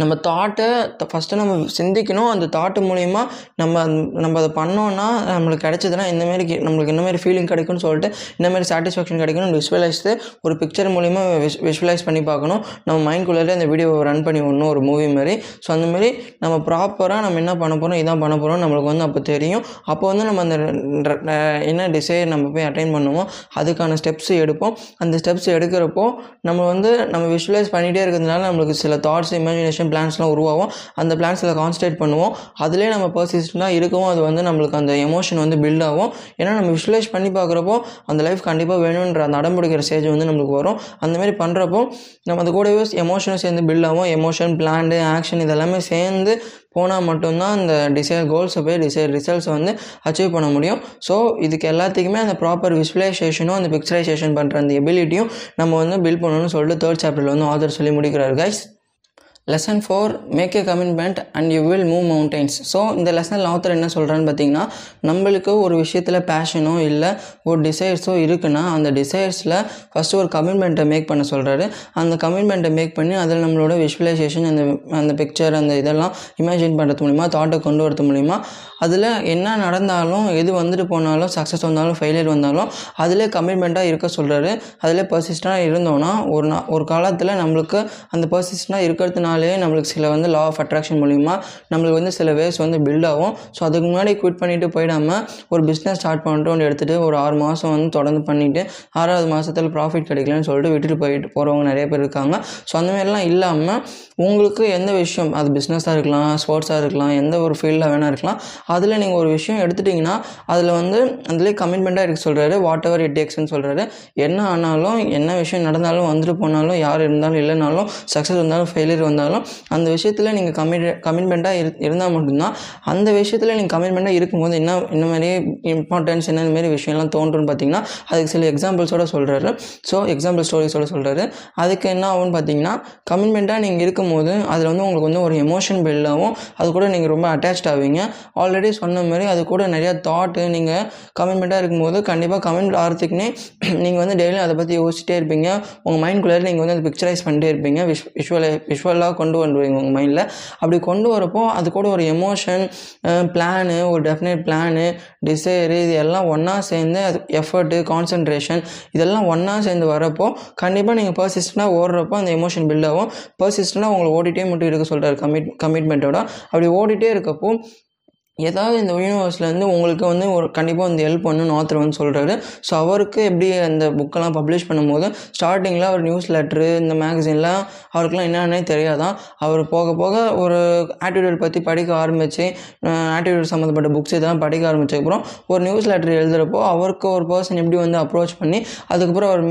நம்ம தாட்டை ஃபஸ்ட்டு நம்ம சிந்திக்கணும். அந்த தாட்டு மூலிமா நம்ம அதை பண்ணோன்னா நம்மளுக்கு கிடைச்சதுன்னா இந்தமாரி நம்மளுக்கு இந்தமாதிரி ஃபீலிங் கிடைக்கும்னு சொல்லிட்டு இந்தமாரி சாட்டிஸ்ஃபேக்ஷன் கிடைக்கும்னு விஷுவலைஸ்து ஒரு பிக்சர் மூலிமா விஷுவலைஸ் பண்ணி பார்க்கணும். நம்ம மைண்ட்குள்ளே அந்த வீடியோவை ரன் பண்ணி விடணும், ஒரு மூவி மாதிரி. ஸோ அந்தமாரி நம்ம ப்ராப்பராக நம்ம என்ன பண்ண போகிறோம், இதான் பண்ண போகிறோம் நம்மளுக்கு வந்து அப்போ தெரியும். அப்போ வந்து நம்ம அந்த என்ன டிசைர் நம்ம போய் அட்டைன் பண்ணுவோம், அதுக்கான ஸ்டெப்ஸ் எடுப்போம். அந்த ஸ்டெப்ஸ் எடுக்கிறப்போ நம்ம விஷுவலைஸ் பண்ணிகிட்டே இருக்கிறதுனால நம்மளுக்கு சில தாட்ஸ், இமேஜினேஷன், பிளான்ஸ்லாம் உருவாகும். அந்த பிளான்ஸில் கான்சன்ட்ரேட் பண்ணுவோம். அதிலே நம்ம பர்சிஸ்டண்டாக இருக்கவும் அது வந்து நம்மளுக்கு அந்த எமோஷன் வந்து பில்ட் ஆகும். ஏன்னா நம்ம விஷுவலைஸ் பண்ணி பார்க்குறப்போ அந்த லைஃப் கண்டிப்பாக வேணுன்ற அந்த அடம்பிடிக்கிற ஸ்டேஜ் வந்து நம்மளுக்கு வரும். அந்தமாரி பண்ணுறப்போ நம்ம அது கூடவே எமோஷனும் சேர்ந்து பில்ட் ஆகும். எமோஷன், பிளான், ஆக்ஷன் இதெல்லாமே சேர்ந்து போனால் மட்டும்தான் அந்த கோல்ஸை போய் ரிசல்ட்ஸை வந்து அச்சீவ் பண்ண முடியும். ஸோ இதுக்கு எல்லாத்துக்குமே அந்த ப்ராப்பர் விஷுவலைசேஷனும் அந்த பிக்சரைசேஷன் பண்ணுற அந்த எபிலிட்டியும் நம்ம வந்து பில்ட் பண்ணணும்னு சொல்லிட்டு 3rd சாப்டரில் வந்து ஆத்தர் சொல்லி முடிக்கிறாரு. Guys, lesson 4 make a commitment and you will move mountains. So இந்த லெசனில் ஆத்தர் என்ன சொல்கிறான்னு பார்த்தீங்கன்னா, நம்மளுக்கு ஒரு விஷயத்தில் பேஷனோ இல்லை ஒரு டிசைர்ஸோ இருக்குன்னா அந்த டிசைர்ஸில் ஃபஸ்ட்டு ஒரு கமிட்மெண்ட்டை மேக் பண்ண சொல்கிறாரு. அந்த கமிட்மெண்ட்டை மேக் பண்ணி அதில் நம்மளோட விஷுவலைசேஷன், அந்த பிக்சர், அந்த இதெல்லாம் இமேஜின் பண்ணுறது மூலிமா, தாட்டை கொண்டு வரது மூலிமா அதில் என்ன நடந்தாலும், எது வந்துட்டு போனாலும், சக்ஸஸ் வந்தாலும் ஃபெயிலியர் வந்தாலும் அதில் கமிட்மெண்ட்டாக இருக்க சொல்கிறாரு. அதில் பர்சிஸ்டண்டாக இருந்தோன்னா ஒரு காலத்தில் நம்மளுக்கு அந்த பர்சிஸ்டண்டாக இருக்கிறதுனால பண்ணாலே நம்மளுக்கு சில வந்து லா ஆஃப் அட்ராக்ஷன் மூலிமா நம்மளுக்கு வந்து சில வேஸ் வந்து பில்ட் ஆகும். ஸோ அதுக்கு முன்னாடி குவிட் பண்ணிவிட்டு போயிடாமல் ஒரு பிஸ்னஸ் ஸ்டார்ட் பண்ணிட்டோன்னு எடுத்துகிட்டு ஒரு 6 மாதம் வந்து தொடர்ந்து பண்ணிவிட்டு 6ஆவது மாதத்தில் ப்ராஃபிட் கிடைக்கலன்னு சொல்லிட்டு விட்டுட்டு போயிட்டு போகிறவங்க நிறைய பேர் இருக்காங்க. ஸோ அந்தமாதிரிலாம் இல்லாமல் உங்களுக்கு எந்த விஷயம், அது பிஸ்னஸாக இருக்கலாம், ஸ்போர்ட்ஸாக இருக்கலாம், எந்த ஒரு ஃபீல்டாக வேணால் இருக்கலாம், அதில் நீங்கள் ஒரு விஷயம் எடுத்துட்டிங்கன்னா அதில் வந்து அதிலே கமிட்மெண்ட்டாக இருக்க சொல்கிறாரு. வாட் எவர் இட் டேக்ஸ்ன்னு சொல்கிறாரு. என்ன ஆனாலும், என்ன விஷயம் நடந்தாலும், வந்துட்டு போனாலும், யார் இருந்தாலும் இல்லைனாலும், சக்ஸஸ் வந்தாலும் ஃபெயிலியர் வந்தாலும், அந்த விஷயத்தில் நீங்கள் கமிட்மெண்ட்டாக இருந்தால் மட்டும்தான் அந்த விஷயத்தில் நீங்கள் கமிட்மெண்ட்டாக இருக்கும்போது என்ன இந்த மாதிரி இம்பார்ட்டன்ஸ், என்ன மாதிரி விஷயம்லாம் தோன்றும்னு பார்த்தீங்கன்னா அதுக்கு சில எக்ஸாம்பிள்ஸோடு சொல்கிறாரு. ஸோ எக்ஸாம்பிள் ஸ்டோரிஸோட சொல்கிறாரு. அதுக்கு என்ன ஆகும்னு பார்த்தீங்கன்னா கமிட்மெண்ட்டாக நீங்கள் இருக்கும்போது அதில் வந்து உங்களுக்கு வந்து ஒரு எமோஷன் பில்ட் ஆகும். அது கூட நீங்கள் ரொம்ப அட்டாச்ட் ஆவீங்க. ஆல்ரெடி சொன்ன மாதிரி அது கூட நிறையா தாட்டு, நீங்கள் கமிட்மெண்ட்டாக இருக்கும்போது கண்டிப்பாக கமிட்மெண்ட் ஆகிறதுக்குன்னே நீங்கள் வந்து டெய்லியும் அதை பற்றி யோசிச்சிட்டே இருப்பீங்க. உங்கள் மைண்ட்குள்ளே நீங்கள் வந்து அதை பிக்சரைஸ் பண்ணிட்டே இருப்பீங்க. விஷுவலாக கொண்டு வந்துடுவீங்க உங்கள் மைண்டில். அப்படி கொண்டு வரப்போ அது கூட ஒரு எமோஷன், பிளானு, ஒரு டெஃபினட் பிளானு, டிசைரு, இது எல்லாம் ஒன்றா சேர்ந்து அது எஃபர்ட்டு, கான்சன்ட்ரேஷன், இதெல்லாம் ஒன்றா சேர்ந்து வரப்போ கண்டிப்பாக நீங்கள் பர்சிஸ்டண்டாக ஓடுறப்போ அந்த எமோஷன் பில்ட் ஆகும். பர்சிஸ்டண்டாக உங்களை ஓடிட்டே மட்டும் இருக்க சொல்கிறார் கமிட்மெண்ட்டோட. அப்படி ஓடிட்டே இருக்கப்போ ஏதாவது இந்த யூனிவர்ஸ்லேருந்து உங்களுக்கு வந்து ஒரு கண்டிப்பாக வந்து ஹெல்ப் பண்ணுன்னு ஆத்தர் வந்து சொல்கிறாரு. ஸோ அவருக்கு எப்படி அந்த புக்கெல்லாம் பப்ளிஷ் பண்ணும்போது ஸ்டார்டிங்கில் அவர் நியூஸ் லெட்ரு, இந்த மேகசின்லாம் அவருக்குலாம் என்னென்னே தெரியாதான். அவர் போக போக ஒரு ஆட்டிடியூட் பற்றி படிக்க ஆரம்பித்து, ஆட்டிடியூட் சம்மந்தப்பட்ட புக்ஸ் இதெல்லாம் படிக்க ஆரம்பித்ததுக்கப்புறம் ஒரு நியூஸ் லெட்ரு எழுதுகிறப்போ அவருக்கு ஒரு பர்சன் எப்படி வந்து அப்ரோச் பண்ணி அதுக்கப்புறம் அவர்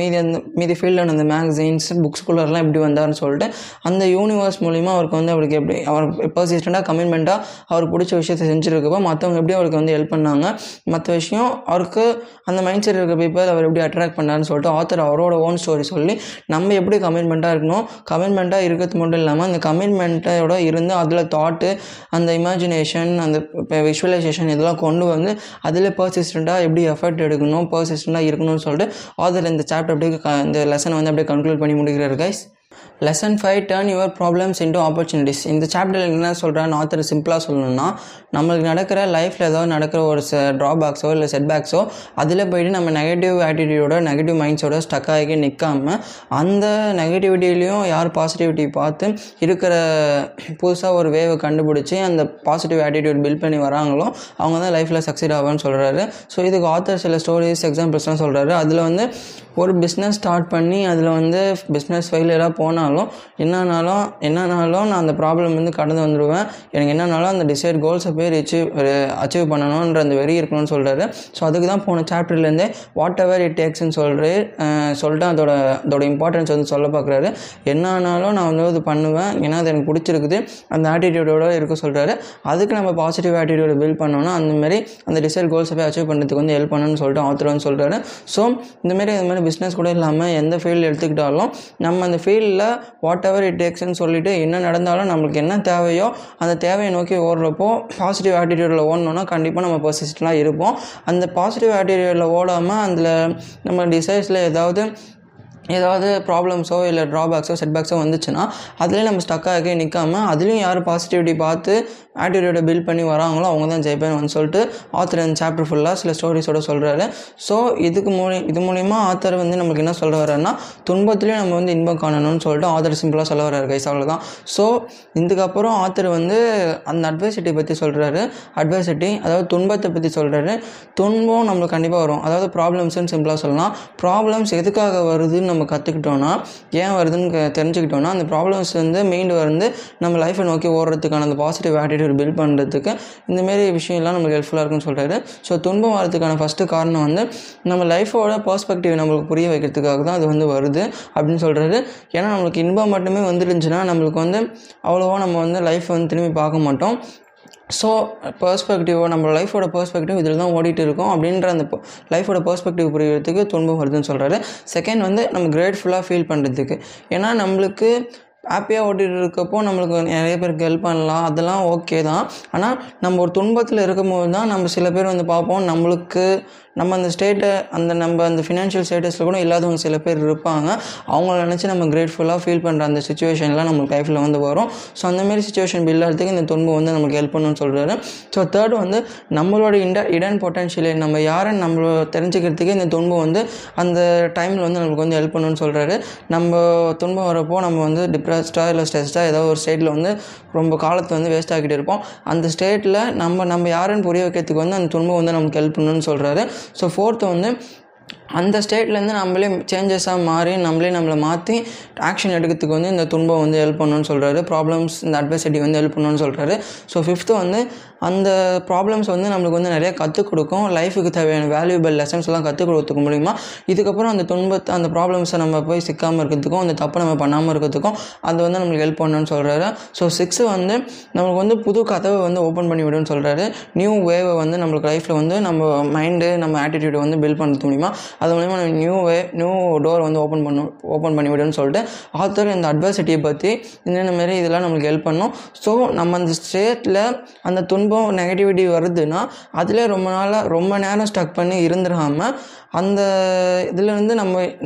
மீதி ஃபீல்டில் அந்த மேகசின்ஸ், புக்ஸ்குள்ளெல்லாம் எப்படி வந்தார்னு சொல்லிட்டு அந்த யூனிவர்ஸ் மூலிமா அவருக்கு வந்து அவருக்கு எப்படி அவர் பர்சிஸ்டண்டாக கமிட்மெண்ட்டாக அவர் பிடிச்ச விஷயத்தை செஞ்சுருக்காரு. மற்றவங்க எப்படி அவருக்கு வந்து ஹெல்ப் பண்ணாங்க, மற்ற விஷயம் அவருக்கு அந்த மைண்ட் செட் இருக்க பீப்பிள் அவர் எப்படி அட்ராக்ட் பண்ணாருன்னு சொல்லிட்டு ஆத்தர் அவரோட ஓன் ஸ்டோரி சொல்லி நம்ம எப்படி கமிட்மெண்ட்டாக இருக்கணும், கமிட்மெண்ட்டாக இருக்கிறது மட்டும் இல்லாமல் அந்த கமிட்மெண்ட்டோட இருந்து அதில் தாட்டு, அந்த இமேஜினேஷன், அந்த விஷுவலைசேஷன் இதெல்லாம் கொண்டு வந்து அதில் பர்சிஸ்டண்டாக எப்படி எஃபர்ட் எடுக்கணும், பர்சிஸ்டண்டாக இருக்கணும்னு சொல்லிட்டு ஆத்தர் இந்த சாப்டர் அப்படியே இந்த லெசனை வந்து அப்படியே கன்க்ளூட் பண்ணி முடிக்கிறார். Guys, Lesson 5, turn your problems into opportunities. இந்த சாப்டரில் என்ன சொல்கிறான் ஆத்தர் சிம்பிளாக சொல்லணும்னா, நம்மளுக்கு நடக்கிற லைஃப்பில் ஏதாவது நடக்கிற ஒரு ட்ராபேக்ஸோ இல்லை செட்பேக்ஸோ அதில் போய்ட்டு நம்ம நெகட்டிவ் ஆட்டிடியூடோ நெகட்டிவ் மைண்ட்ஸோட ஸ்டக் ஆகி நிற்காமல் அந்த நெகட்டிவிட்டிலையும் யார் பாசிட்டிவிட்டி பார்த்து இருக்கிற புதுசாக ஒரு வேவை கண்டுபிடிச்சி அந்த பாசிட்டிவ் ஆட்டிடியூட் பில்ட் பண்ணி வராங்களோ அவங்க தான் லைஃப்பில் சக்ஸீட் ஆகும்னு சொல்கிறாரு. ஸோ இதுக்கு ஆத்தர் சில ஸ்டோரிஸ், எக்ஸாம்பிள்ஸ்லாம் சொல்கிறாரு. அதில் வந்து ஒரு பிஸ்னஸ் ஸ்டார்ட் பண்ணி அதில் வந்து பிஸ்னஸ் ஃபெயிலியராக போனால் என்னானாலும் நான் அந்த ப்ராப்ளம் வந்து கடந்து வந்துடுவேன். எனக்கு என்னன்னாலும் அந்த டிசைட் கோல்ஸை போய் அச்சீவ் பண்ணணுன்ற அந்த வெறி இருக்கணும்னு சொல்கிறாரு. ஸோ அதுக்கு தான் போன சாப்டர்லேருந்தே வாட் எவர் இட் டேக்ஸ்ன்னு சொல்லிட்டு அதோட இம்பார்ட்டன்ஸ் வந்து சொல்ல பார்க்குறாரு. என்னானாலும் நான் வந்து இது பண்ணுவேன், ஏன்னா அது எனக்கு பிடிச்சிருக்குது, அந்த ஆட்டிடியூடோடு இருக்க சொல்கிறாரு. அதுக்கு நம்ம பாசிட்டிவ் ஆட்டிடியூடை பில்ட் பண்ணோன்னா அந்தமாரி அந்த டிசைட் கோல்ஸை போய் அச்சீவ் பண்ணுறதுக்கு வந்து ஹெல்ப் பண்ணணும்னு சொல்லிட்டு ஆத்தர்னு சொல்கிறாரு. ஸோ இந்த மாதிரி பிஸ்னஸ் கூட இல்லாமல் எந்த ஃபீல்டு எடுத்துக்கிட்டாலும் நம்ம அந்த ஃபீல்டில் வாட் எவர் இட் டேக்ஸ்ன்னு சொல்லிட்டு என்ன நடந்தாலும் நம்மளுக்கு என்ன தேவையோ அந்த தேவையை நோக்கி ஓடுறப்போ பாசிட்டிவ் ஆட்டிடியூடில் ஓடணுன்னா கண்டிப்பாக நம்ம பர்சிஸ்டண்டாக இருப்போம். அந்த பாசிட்டிவ் ஆட்டிடியூடில் ஓடாமல் அதில் நம்ம டிசைஸில் ஏதாவது ப்ராப்ளம்ஸோ இல்லை ட்ராபேக்ஸோ செட்பேக்ஸோ வந்துச்சுன்னா அதுலேயும் நம்ம ஸ்டக் ஆகி நிற்காமல் அதுலேயும் யார் பாசிட்டிவிட்டி பார்த்து ஆட்டிடியூடை பில்ட் பண்ணி வராங்களோ அவங்க தான் ஜெயிப்பாங்கன்னு சொல்லிட்டு ஆத்தர் அந்த சாப்டர் ஃபுல்லாக சில ஸ்டோரிஸோடு சொல்கிறாரு. ஸோ இது மூலிமா ஆத்தர் வந்து நம்மளுக்கு என்ன சொல்ல வர்றாருன்னா, துன்பத்துலேயும் நம்ம வந்து இன்பம் காணணும்னு சொல்லிட்டு ஆத்தர் சிம்பிளாக சொல்ல வர்றாரு. கைஸ், அவ்வளோதான். ஸோ இதுக்கப்புறம் ஆத்தர் வந்து அந்த அட்வைசிட்டி பற்றி சொல்கிறாரு. அட்வைசிட்டி அதாவது துன்பத்தை பற்றி சொல்கிறாரு. துன்பம் நம்மளுக்கு கண்டிப்பாக வரும். அதாவது ப்ராப்ளம்ஸ்ன்னு சிம்பிளாக சொல்லலாம். ப்ராப்ளம்ஸ் எதுக்காக வருதுன்னு நம்ம கற்றுக்கிட்டோன்னா, ஏன் வருதுன்னு தெரிஞ்சுக்கிட்டோன்னா அந்த ப்ராப்ளம்ஸ் வந்து மீண்டு வந்து நம்ம லைஃப்பை நோக்கி ஓடுறதுக்கான அந்த பாசிட்டிவ் ஆட்டிடியூட் பில்ட் பண்ணுறதுக்கு இந்தமாரி விஷயம்லாம் நம்மளுக்கு ஹெல்ப்ஃபுல்லாக இருக்குன்னு சொல்கிறாரு. ஸோ துன்பம் வரதுக்கான ஃபஸ்ட்டு காரணம் வந்து நம்ம லைஃபோட பெர்ஸ்பெக்டிவ் நம்மளுக்கு புரிய வைக்கிறதுக்காக தான் அது வந்து வருது அப்படின்னு சொல்கிறாரு. ஏன்னா நம்மளுக்கு இன்பம் மட்டுமே வந்துருந்துச்சுன்னா நம்மளுக்கு வந்து அவ்வளோவா நம்ம வந்து லைஃப்பை வந்து திரும்பி பார்க்க மாட்டோம். ஸோ பெர்ஸ்பெக்டிவோ நம்ம லைஃபோட பெர்ஸ்பெக்டிவ் இதில் தான் ஓடிட்டு இருக்கோம் அப்படின்ற அந்த லைஃபோட பெர்ஸ்பெக்டிவ் புரிகிறதுக்கு துன்பம் வருதுன்னு சொல்கிறாரு. செகண்ட் வந்து நம்ம கிரேட்ஃபுல்லாக ஃபீல் பண்ணுறதுக்கு. ஏன்னா நம்மளுக்கு ஹாப்பியாக ஓட்டிகிட்டு இருக்கப்போ நம்மளுக்கு நிறைய பேருக்கு ஹெல்ப் பண்ணலாம், அதெல்லாம் ஓகே தான். ஆனால் நம்ம ஒரு துன்பத்தில் இருக்கும்போது தான் நம்ம சில பேர் வந்து பார்ப்போம், நம்மளுக்கு நம்ம அந்த ஸ்டேட்டை அந்த நம்ம அந்த ஃபினான்ஷியல் ஸ்டேட்டஸில் கூட இல்லாதவங்க சில பேர் இருப்பாங்க. அவங்கள நினச்சி நம்ம கிரேட்ஃபுல்லாக ஃபீல் பண்ணுற அந்த சுச்சுவேஷன்லாம் நம்மளுக்கு லைஃப்பில் வந்து வரும். ஸோ அந்தமாரி சுச்சுவேஷன் பில்லாகிறதுக்கு இந்த துன்பம் வந்து நமக்கு ஹெல்ப் பண்ணணும்னு சொல்கிறாரு. ஸோ தேர்ட் வந்து நம்மளோட இடன் பொட்டன்ஷியலை நம்ம யாருன்னு நம்மளை தெரிஞ்சுக்கிறதுக்கு இந்த துன்பம் வந்து அந்த டைமில் வந்து நம்மளுக்கு வந்து ஹெல்ப் பண்ணணும்னு சொல்கிறாரு. நம்ம துன்பம் வரப்போ நம்ம வந்து டிப்ரெஸ் ஸ்டேட்டஸ்டோ இல்லை ஸ்டேட்டஸ்டோ ஏதோ ஒரு ஸ்டேட்டில் வந்து ரொம்ப காலத்தை வந்து வேஸ்ட் ஆக்கிட்டு இருப்போம். அந்த ஸ்டேட்டில் நம்ம யாருன்னு புரிய வைக்கிறதுக்கு வந்து அந்த துன்பம் வந்து நமக்கு ஹெல்ப் பண்ணணும்னு சொல்கிறாரு. ஸோ ஃபோர்த்து வந்து அந்த ஸ்டேட்லேருந்து நம்மளே சேஞ்சஸாக மாறி நம்மளை மாற்றி ஆக்ஷன் எடுக்கிறதுக்கு வந்து இந்த துன்பம் வந்து ஹெல்ப் பண்ணணும்னு சொல்கிறாரு. ப்ராப்ளம்ஸ் இந்த அட்வைசிட்டி வந்து ஹெல்ப் பண்ணணும்னு சொல்கிறாரு. ஸோ ஃபிஃப்த்து வந்து அந்த ப்ராப்ளம்ஸ் வந்து நம்மளுக்கு வந்து நிறையா கற்றுக் கொடுக்கும், லைஃபுக்கு தேவையான வேல்யூபிள் லெசன்ஸ் எல்லாம் கற்றுக் கொடுத்துக்க மூலிமா. இதுக்கப்புறம் அந்த துன்பத்தை அந்த ப்ராப்ளம்ஸை நம்ம போய் சிக்காமல் இருக்கிறதுக்கும் அந்த தப்பை நம்ம பண்ணாமல் இருக்கிறதுக்கும் அது வந்து நம்மளுக்கு ஹெல்ப் பண்ணணும்னு சொல்கிறாரு. ஸோ சிக்ஸு வந்து நம்மளுக்கு வந்து புது கதவை வந்து ஓப்பன் பண்ணி விடுன்னு சொல்கிறாரு. நியூ வேவை வந்து நம்மளுக்கு லைஃப்பில் வந்து நம்ம மைண்டு நம்ம ஆட்டிடியூடை வந்து பில்ட் பண்ணுறது மூலிமா அது மூலிமா நம்ம நியூ டோர் வந்து ஓப்பன் பண்ணிவிடுன்னு சொல்லிட்டு ஆத்தர் இந்த அட்வர்சிட்டியை பற்றி என்னென்ன மாரி இதெல்லாம் நம்மளுக்கு ஹெல்ப் பண்ணும். ஸோ நம்ம அந்த ஸ்டேட்டில் அந்த துன்பம் நெகட்டிவிட்டி வருதுன்னா அதில் ரொம்ப நேரம் ஸ்டக் பண்ணி இருந்துடாமல் அந்த இதுலேருந்து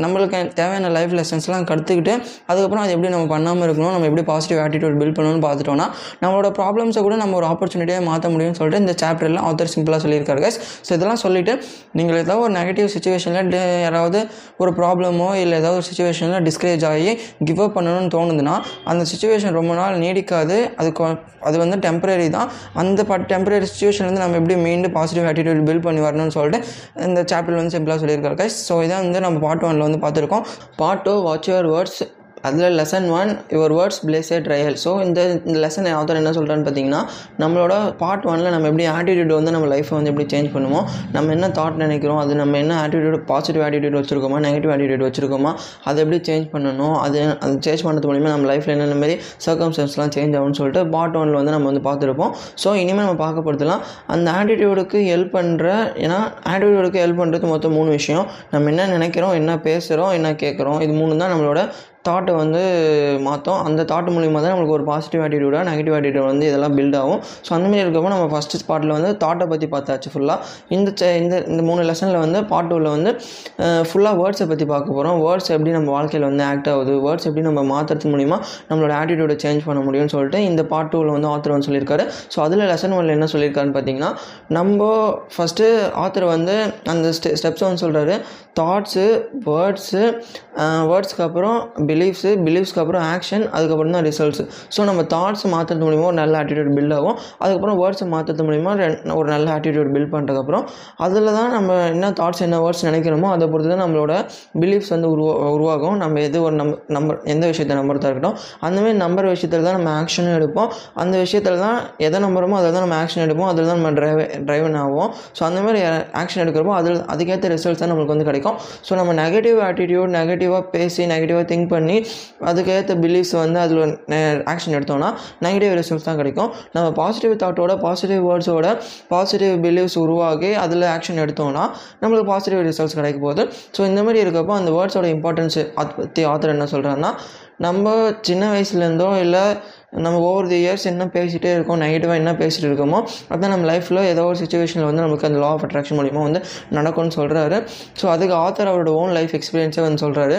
நம்மளுக்கு தேவையான லைஃப் லெசன்ஸ்லாம் கற்றுக்கிட்டு அதுக்கப்புறம் அது எப்படி நம்ம பண்ணாமல் இருக்கணும், நம்ம எப்படி பாசிட்டிவ் ஆட்டிடியூட் பில்ட் பண்ணணும்னு பார்த்துட்டோன்னா நம்மளோட ப்ராப்ளம்ஸை கூட நம்ம ஒரு ஆப்பர்ச்சுனிட்டியாக மாற்ற முடியும்னு சொல்லிட்டு இந்த சாப்டர்லாம் ஆத்தர் சிம்பிளாக சொல்லியிருக்காரு கைஸ். ஸோ இதெல்லாம் சொல்லிவிட்டு நீங்கள் ஏதாவது ஒரு நெகட்டிவ் சுச்சுவேஷனில் யாராவது ஒரு ப்ராப்ளமோ இல்லை ஏதாவது ஒரு சுச்சுவேஷனில் டிஸ்கரேஜ் ஆகி கிவ் அப் பண்ணணும்னு தோணுதுன்னா அந்த சுச்சுவேஷன் ரொம்ப நாள் நீடிக்காது, அது வந்து டெம்பரரி தான். அந்த டெம்பரரி சுச்சுவேஷன்லேருந்து நம்ம எப்படி மீண்டும் பாசிட்டிவ் ஆட்டிடியூட் பில்ட் பண்ணி வரணும்னு சொல்லிட்டு இந்த சாப்டர் வந்து சிம்பிளாக சொல்லியிருக்காரு கைஸ். ஸோ இதான் வந்து நம்ம பார்ட் 1ல் வந்து பார்த்துருக்கோம். பார்ட் 2 வாட்ச் யுவர் வேர்ட்ஸ், அதில் lesson 1 your words place a trial. So இந்த லெசன் ஆத்தர் என்ன சொல்கிறான்னு பார்த்தீங்கன்னா நம்மளோட பார்ட் 1ல் நம்ம எப்படி ஆட்டிடியூட் வந்து நம்ம லைஃப்பை வந்து எப்படி சேஞ்ச் பண்ணுவோம், நம்ம என்ன தாட் நினைக்கிறோம், அது நம்ம என்ன ஆட்டிடியூட் பாசிட்டிவ் ஆட்டிடியூட் வச்சுருக்கோமா நெகட்டிவ் ஆட்டிடியூட் வச்சுருக்கோமா அதை எப்படி சேஞ்ச் பண்ணணும், அது சேஞ்ச் பண்ணுறது மூலிமா நம்ம லைஃப்பில் என்னென்ன மாதிரி சர்க்கம்ஸ்டன்ஸ்லாம் சேஞ்ச் ஆகும்னு சொல்லிட்டு பார்ட் 1ல் வந்து நம்ம வந்து பார்த்துருப்போம். ஸோ இனிமேல் நம்ம பார்க்கப்படுத்தலாம் அந்த ஆட்டிடியூடுக்கு ஹெல்ப் பண்ணுற, ஏன்னா ஆட்டிடியூடுக்கு ஹெல்ப் பண்ணுறது மொத்தம் 3 விஷயம். நம்ம என்ன நினைக்கிறோம், என்ன பேசுகிறோம், என்ன கேட்குறோம், இது 3 தான் நம்மளோட தாட்டை வந்து மாற்றும். அந்த தாட் மூலிமா தான் நம்மளுக்கு ஒரு பாசிட்டிவ் ஆட்டிடியூடாக நெகட்டிவ் ஆட்டிடியூட் வந்து இதெல்லாம் பில்ட் ஆகும். ஸோ அந்தமாதிரி இருக்கப்போ நம்ம ஃபஸ்ட்டு பார்ட்டில் வந்து தாட்டை பற்றி பார்த்தாச்சு ஃபுல்லாக. இந்த 3 லெசனில் வந்து பார்ட் 2வில் வந்து ஃபுல்லாக வேர்ட்ஸை பற்றி பார்க்க போகிறோம். வேர்ட்ஸ் எப்படி நம்ம வாழ்க்கையில் வந்து ஆக்ட் ஆகுது, வேர்ட்ஸ் எப்படி நம்ம மாற்றுறது மூலிமா நம்மளோட ஆட்டிடியூடை சேஞ்ச் பண்ண முடியும்னு சொல்லிட்டு இந்த பார்ட் 2வில் வந்து ஆத்தர் வந்து சொல்லியிருக்காரு. ஸோ அதில் லெசன் 1ல் என்ன சொல்லியிருக்காருன்னு பார்த்தீங்கன்னா நம்ம ஃபஸ்ட்டு ஆத்தர் வந்து அந்த ஸ்டெப்ஸ் வந்து சொல்கிறாரு. தாட்ஸு, வேர்ட்ஸுக்கு அப்புறம் பிலீஃப்ஸ்க்கு அப்புறம் ஆக்ஷன், அதுக்கப்புறம் தான் ரிசல்ட்ஸ். ஸோ நம்ம தாட்ஸ் மாற்றுறது மூலிமா ஒரு நல்ல ஆட்டிடியூட் பில்ட் ஆகும், அதுக்கப்புறம் வேர்ட்ஸை மாற்றுறது மூலிமா ஒரு நல்ல ஆட்டிடியூட் பில்ட் பண்ணுறதுக்கப்புறம் அதில் தான் நம்ம என்ன தாட்ஸ் என்ன வேர்ட்ஸ் நினைக்கிறோமோ அதை பொறுத்து தான் நம்மளோட பிலீஃப்ஸ் வந்து உருவாகும். நம்ம எது ஒரு நம்பர் எந்த விஷயத்தை நம்புறதா இருக்கட்டும் அந்தமாதிரி நம்பர் விஷயத்தில் தான் நம்ம ஆக்ஷனும் எடுப்போம். அந்த விஷயத்தில் தான் எதை நம்புகிறோமோ அதில் தான் நம்ம ஆக்ஷன் எடுப்போம், அதில் தான் நம்ம டிரைவன் ஆகும். ஸோ அந்தமாதிரி ஆக்ஷன் எடுக்கிறப்போ அதுக்கேற்ற ரிசல்ட்ஸ் தான் நம்மளுக்கு வந்து கிடைக்கும். ஸோ நம்ம நெகட்டிவ் ஆட்டிடியூட் நெகட்டிவாக பேசி நெகட்டிவாக திங்க் பண்ணி அதுக்கேற்ற பிலீஃப்ஸ் வந்து அதில் ஆக்ஷன் எடுத்தோம்னா நெகட்டிவ் ரிசல்ட்ஸ் தான் கிடைக்கும். நம்ம பாசிட்டிவ் தாட்டோட பாசிட்டிவ் வேர்ட்ஸோட பாசிட்டிவ் பிலீஃப்ஸ் உருவாகி அதில் ஆக்ஷன் எடுத்தோம்னா நம்மளுக்கு பாசிட்டிவ் ரிசல்ட்ஸ் கிடைக்கும் போது. ஸோ இந்த மாதிரி இருக்கப்போ அந்த வேர்ட்ஸோட இம்பார்ட்டன்ஸ் பற்றி ஆத்தர் என்ன சொல்கிறாருன்னா நம்ம சின்ன வயசுலேருந்தோ இல்லை நம்ம ஓவர் தி இயர்ஸ் என்ன பேசிகிட்டே இருக்கோம், நெகட்டிவாக என்ன பேசிகிட்டு இருக்கோமோ அதுதான் நம்ம லைஃப்பில் ஏதோ ஒரு சுச்சுவேஷனில் வந்து நமக்கு அந்த லா ஆஃப் அட்ராக்ஷன் மூலிமா வந்து நடக்கும்னு சொல்கிறாரு. ஸோ அதுக்கு ஆத்தர் அவரோட ஓன் லைஃப் எக்ஸ்பீரியன்ஸே வந்து சொல்கிறாரு.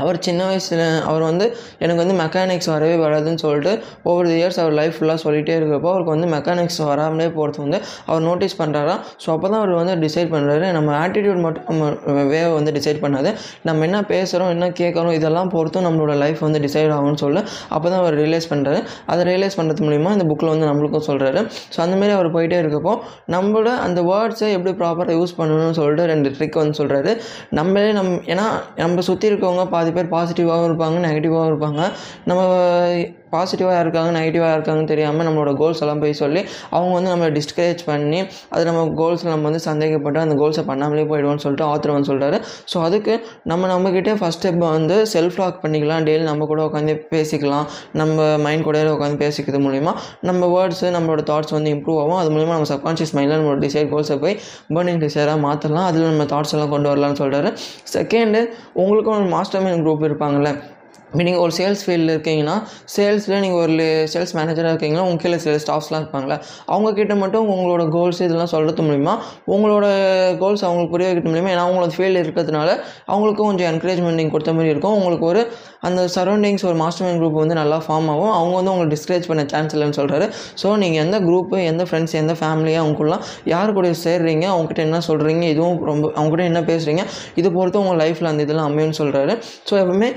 அவர் சின்ன வயசில் அவர் வந்து எனக்கு வந்து மெக்கானிக்ஸ் வரவே வராதுன்னு சொல்லிட்டு ஓவர் தி இயர்ஸ் அவர் லைஃப் ஃபுல்லாக சொல்லிகிட்டே இருக்கிறப்போ அவருக்கு வந்து மெக்கானிக்ஸ் வராமலே போகிறது வந்து அவர் நோட்டீஸ் பண்ணுறாரா. ஸோ அப்போ தான் அவர் வந்து டிசைட் பண்ணுறாரு நம்ம ஆட்டிடியூட் மட்டும் நம்ம வேவை வந்து டிசைட் பண்ணாது, நம்ம என்ன பேசுகிறோம் என்ன கேட்குறோம் இதெல்லாம் பொறுத்தும் நம்மளோட லைஃப் வந்து டிசைட் ஆகும்னு சொல்லி அப்போ தான் அவர் ரியலைஸ் பண்ணுறாரு. அதை ரியலைஸ் பண்ணுறது மூலிமா இந்த புக்கில் வந்து நம்மளுக்கும் சொல்கிறாரு. ஸோ அந்தமாரி அவர் போயிட்டே இருக்கப்போ நம்மளோட அந்த வேர்ட்ஸை எப்படி ப்ராப்பராக யூஸ் பண்ணணும்னு சொல்லிட்டு 2 ட்ரிக் வந்து சொல்கிறாரு. நம்மளே ஏன்னா நம்ம சுற்றி இருக்கவங்க பாதி பேர் பாசிட்டிவாகவும் இருப்பாங்க நெகட்டிவாகவும் இருப்பாங்க. நம்ம பாசிட்டிவாக இருக்காங்க நெகட்டிவாக இருக்காங்கன்னு தெரியாமல் நம்மளோட கோல்ஸ் எல்லாம் போய் சொல்லி அவங்க வந்து நம்மளை டிஸ்கரேஜ் பண்ணி அது நம்ம கோல்ஸில் நம்ம வந்து சந்தேகப்பட்டு அந்த கோல்ஸை பண்ணாமலே போயிடுவோம்னு சொல்லிட்டு ஆத்தர் வந்து சொல்கிறாரு. ஸோ அதுக்கு நம்மக்கிட்டே ஃபஸ்ட் ஸ்டெப் வந்து செல்ஃப் டாக் பண்ணிக்கலாம், டெய்லி நம்ம கூட உட்காந்து பேசிக்கலாம், நம்ம மைண்ட் கூட உட்காந்து பேசிக்கிறது மூலிமா நம்ம வேர்ட்ஸு நம்மளோட தாட்ஸ் வந்து இம்ப்ரூவ் ஆகும். அது மூலிமா நம்ம சப்கான்ஷியஸ் மைண்டில் நம்மளோட டிசைட் கோல்ஸை போய் பர்னிங் டிசைடாக மாற்றலாம், அதில் நம்ம தாட்ஸ் எல்லாம் கொண்டு வரலாம்னு சொல்கிறாரு. செகண்டு, உங்களுக்கும் ஒரு மாஸ்டர் மைண்ட் குரூப் இருப்பாங்கள்ல, இப்போ நீங்கள் ஒரு சேல்ஸ் ஃபீல்டில் இருக்கீங்கன்னா சேல்ஸில் நீங்கள் ஒரு சேல்ஸ் மேனேஜராக இருக்கீங்கன்னா உங்கள் கீழே சேல்ஸ் ஸ்டாஃப்ஸ்லாம் இருப்பாங்களே அவங்கக்கிட்ட மட்டும் உங்களோட கோல்ஸ் இதெல்லாம் சொல்கிறது மூலிமா உங்களோட கோல்ஸ் அவங்களுக்கு புரிய வைக்கிறது மூலிமா, ஏன்னா அவங்களோட ஃபீல்டு இருக்கிறதுனால அவங்களுக்கும் கொஞ்சம் என்கரேஜ்மெண்ட் நீங்கள் கொடுத்த மாதிரி இருக்கும். உங்களுக்கு ஒரு அந்த சரௌண்டிங்ஸ் ஒரு மாஸ்டர் மைண்ட் குரூப் வந்து நல்லா ஃபார்ம் ஆகும், அவங்க வந்து உங்களுக்கு டிஸ்கரேஜ் பண்ண சான்ஸ் இல்லைன்னு சொல்கிறாரு. ஸோ நீங்கள் எந்த குரூப்பு எந்த ஃப்ரெண்ட்ஸ் எந்த ஃபேமிலியாக அவங்களாம் யார் கூட சேர்றீங்க, அவங்ககிட்ட என்ன சொல்கிறீங்க, இதுவும் ரொம்ப அவங்ககிட்ட என்ன பேசுகிறீங்க, இது பொறுத்து உங்கள் லைஃப்பில் அந்த இதெல்லாம் அமையும்னு சொல்கிறாரு. ஸோ எப்பவுமே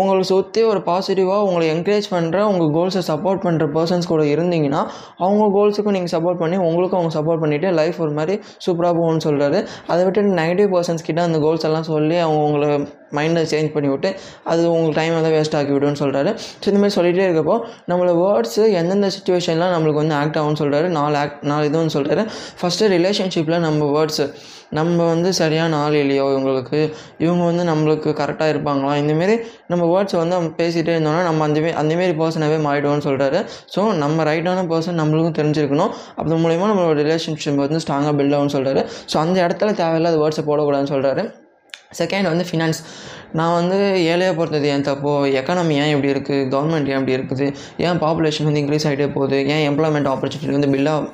உங்களை சுற்றி ஒரு பாசிட்டிவாக உங்களை என்கரேஜ் பண்ணுற, உங்கள் கோல்ஸை சப்போர்ட் பண்ணுற பர்சன்ஸ் கூட இருந்தீங்கன்னா அவங்க கோல்ஸுக்கும் நீங்கள் சப்போர்ட் பண்ணி உங்களுக்கும் அவங்க சப்போர்ட் பண்ணிவிட்டு லைஃப் ஒரு மாதிரி சூப்பராக போகணும்னு சொல்கிறாரு. அதை விட்டுட்டு நெகட்டிவ் பர்சன்ஸ் கிட்ட அந்த கோல்ஸ் எல்லாம் சொல்லி அவங்க உங்களை மைண்டை சேஞ்ச் பண்ணி விட்டு அது உங்களுக்கு டைம் எல்லாம் வேஸ்ட் ஆக்கி விடுன்னு சொல்கிறாரு. ஸோ இந்தமாதிரி சொல்லிகிட்டே இருக்கப்போ நம்மளோட வேர்ட்ஸு எந்தெந்த சுச்சுவேஷன்லாம் நம்மளுக்கு வந்து ஆக்ட் ஆகும்னு சொல்கிறாரு. நாலு இதுன்னு சொல்கிறாரு. ஃபஸ்ட்டு ரிலேஷன்ஷிப்பில் நம்ம வேர்ட்ஸு நம்ம வந்து சரியான ஆள் இல்லையோ, இவங்க வந்து நம்மளுக்கு கரெக்டாக இருப்பாங்களா, இந்தமாரி நம்ம வேர்ட்ஸை வந்து நம்ம பேசிகிட்டே இருந்தோம்னா நம்ம அந்தமாரி பர்சனாகவே மாறிடுவோம்னு சொல்கிறாரு. ஸோ நம்ம ரைட்டான பர்சன் நம்மளுக்கும் தெரிஞ்சிருக்கணும். அது மூலயமா நம்மளோட ரிலேஷன்ஷிப் வந்து ஸ்ட்ராங்காக பில்ட் ஆகும்னு சொல்கிறாரு. ஸோ அந்த இடத்துல தேவையில்லாத வேர்ட்ஸை போடக்கூடாதுன்னு சொல்கிறாரு. செகண்ட் வந்து ஃபினான்ஸ். நான் வந்து ஏழையாக பிறந்தது ஏன் தப்போ, எக்கானமி ஏன் இப்படி இருக்குது, கவர்மெண்ட் ஏன் இப்படி இருக்குது, ஏன் பாப்புலேஷன் வந்து இன்க்ரீஸ் ஆகிட்டே போகுது, ஏன் எம்ப்ளாய்மெண்ட் ஆப்பர்ச்சுனிட்டி வந்து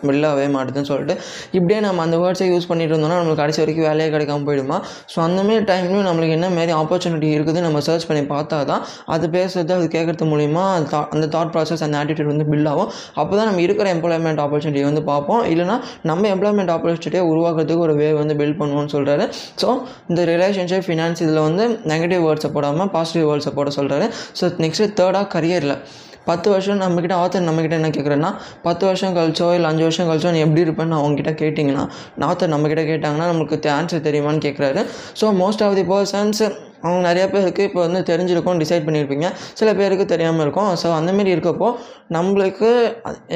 பில்லாகவே மாட்டுதுன்னு சொல்லிட்டு இப்படியே நம்ம அந்த வேர்ட்ஸை யூஸ் பண்ணிட்டு இருந்தோம்னா நம்மளுக்கு கடைசி வரைக்கும் வேலையே கிடைக்காம போயிடுமா. ஸோ அந்தமாரி டைம்லையும் நம்மளுக்கு என்ன மாதிரி ஆப்பர்ச்சுனிட்டி இருக்குது நம்ம சர்ச் பண்ணி பார்த்தா தான் அது பேசுறது, அது கேட்குறது மூலிமா அந்த தாட் ப்ராசஸ், அந்த ஆட்டிடியூட் வந்து பில்ட் ஆகும். அப்போ தான் நம்ம இருக்கிற எம்ப்ளாய்மெண்ட் ஆப்பர்ச்சுனிட்டி வந்து பார்ப்போம், இல்லைனா நம்ம எம்ப்ளாய்மெண்ட் ஆப்பர்ச்சுனிட்டியை உருவாக்குறதுக்கு ஒரு வே வந்து பில்ட் பண்ணுவோம்னு சொல்கிறாரு. ஸோ இந்த ரிலேஷன்ஷிப், ஃபினான்ஸ் இதில் வந்து நெகட்டிவ் வேர்ட்ஸை போடாமல் பாசிட்டிவ் வேர்ட்ஸை போட சொல்கிறாரு. ஸோ நெக்ஸ்ட்டு தேர்டாக கரியரில் 10 வருஷம் நம்மக்கிட்ட ஆத்தர் நம்மக்கிட்ட என்ன கேட்குறேன்னா, 10 வருஷம் கழிச்சோ இல்லை 5 வருஷம் கழிச்சோ நீ எப்படி இருப்பேன்னு அவங்ககிட்ட கேட்டிங்கன்னா, ஆத்தர் நம்மக்கிட்ட கேட்டாங்கன்னா நம்மளுக்கு ஆன்சர் தெரியுமான்னு கேட்குறாரு. So most of the persons அவங்க நிறையா பேருக்கு இப்போ வந்து தெரிஞ்சிருக்கும், டிசைட் பண்ணியிருப்பீங்க, சில பேருக்கு தெரியாமல் இருக்கும். ஸோ அந்தமாரி இருக்கப்போ நம்மளுக்கு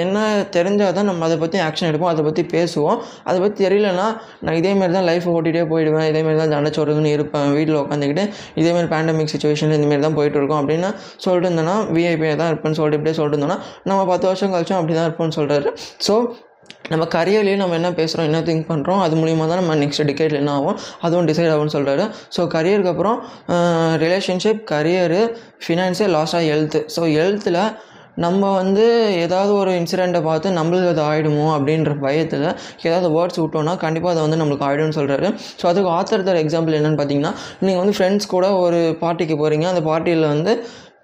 என்ன தெரிஞ்சால் தான் நம்ம அதை பற்றி ஆக்ஷன் எடுப்போம், அதை பற்றி பேசுவோம். அதை பற்றி தெரியலன்னா நான் இதேமாரி தான் லைஃப் ஓட்டிகிட்டே போயிடுவேன், இதேமாரி தான் தண்டச்சோடுன்னு இருப்பேன், வீட்டில் உட்காந்துக்கிட்டு இதேமாரி பேண்டமிக் சுச்சுவேஷன் இந்தமாரி தான் போயிட்டு இருக்கோம் அப்படின்னு சொல்லிட்டு இருந்தோன்னா, விஐபியாக தான் இருப்பேன்னு சொல்லிட்டு இப்படியே சொல்லிட்டு இருந்தோன்னா நம்ம 10 வருஷம் கழிச்சோம் அப்படி தான் இருப்போம்னு சொல்கிறாரு. ஸோ நம்ம கரியர்லேயும் நம்ம என்ன பேசுகிறோம், என்ன திங்க் பண்ணுறோம், அது மூலிமா தான் நம்ம நெக்ஸ்ட் டிகேட்டில் என்ன ஆகும் அதுவும் டிசைட் ஆகும்னு சொல்கிறாரு. ஸோ கரியருக்கு அப்புறம் ரிலேஷன்ஷிப், கரியரு, ஃபினான்ஸு, லாஸ்ட்டாக ஹெல்த்து. ஸோ ஹெல்த்தில் நம்ம வந்து ஏதாவது ஒரு இன்சிடெண்ட்டை பார்த்து நம்மளுக்கு அது ஆகிடுமோ அப்படின்ற பயத்தில் ஏதாவது வேர்ட்ஸ் விட்டோன்னா கண்டிப்பாக அதை வந்து நம்மளுக்கு ஆகிடும்னு சொல்கிறாரு. ஸோ அதுக்கு ஆத்தர் தர எக்ஸாம்பிள் என்னென்னு பார்த்தீங்கன்னா, நீங்கள் வந்து ஃப்ரெண்ட்ஸ் கூட ஒரு பார்ட்டிக்கு போகிறீங்க, அந்த பார்ட்டியில் வந்து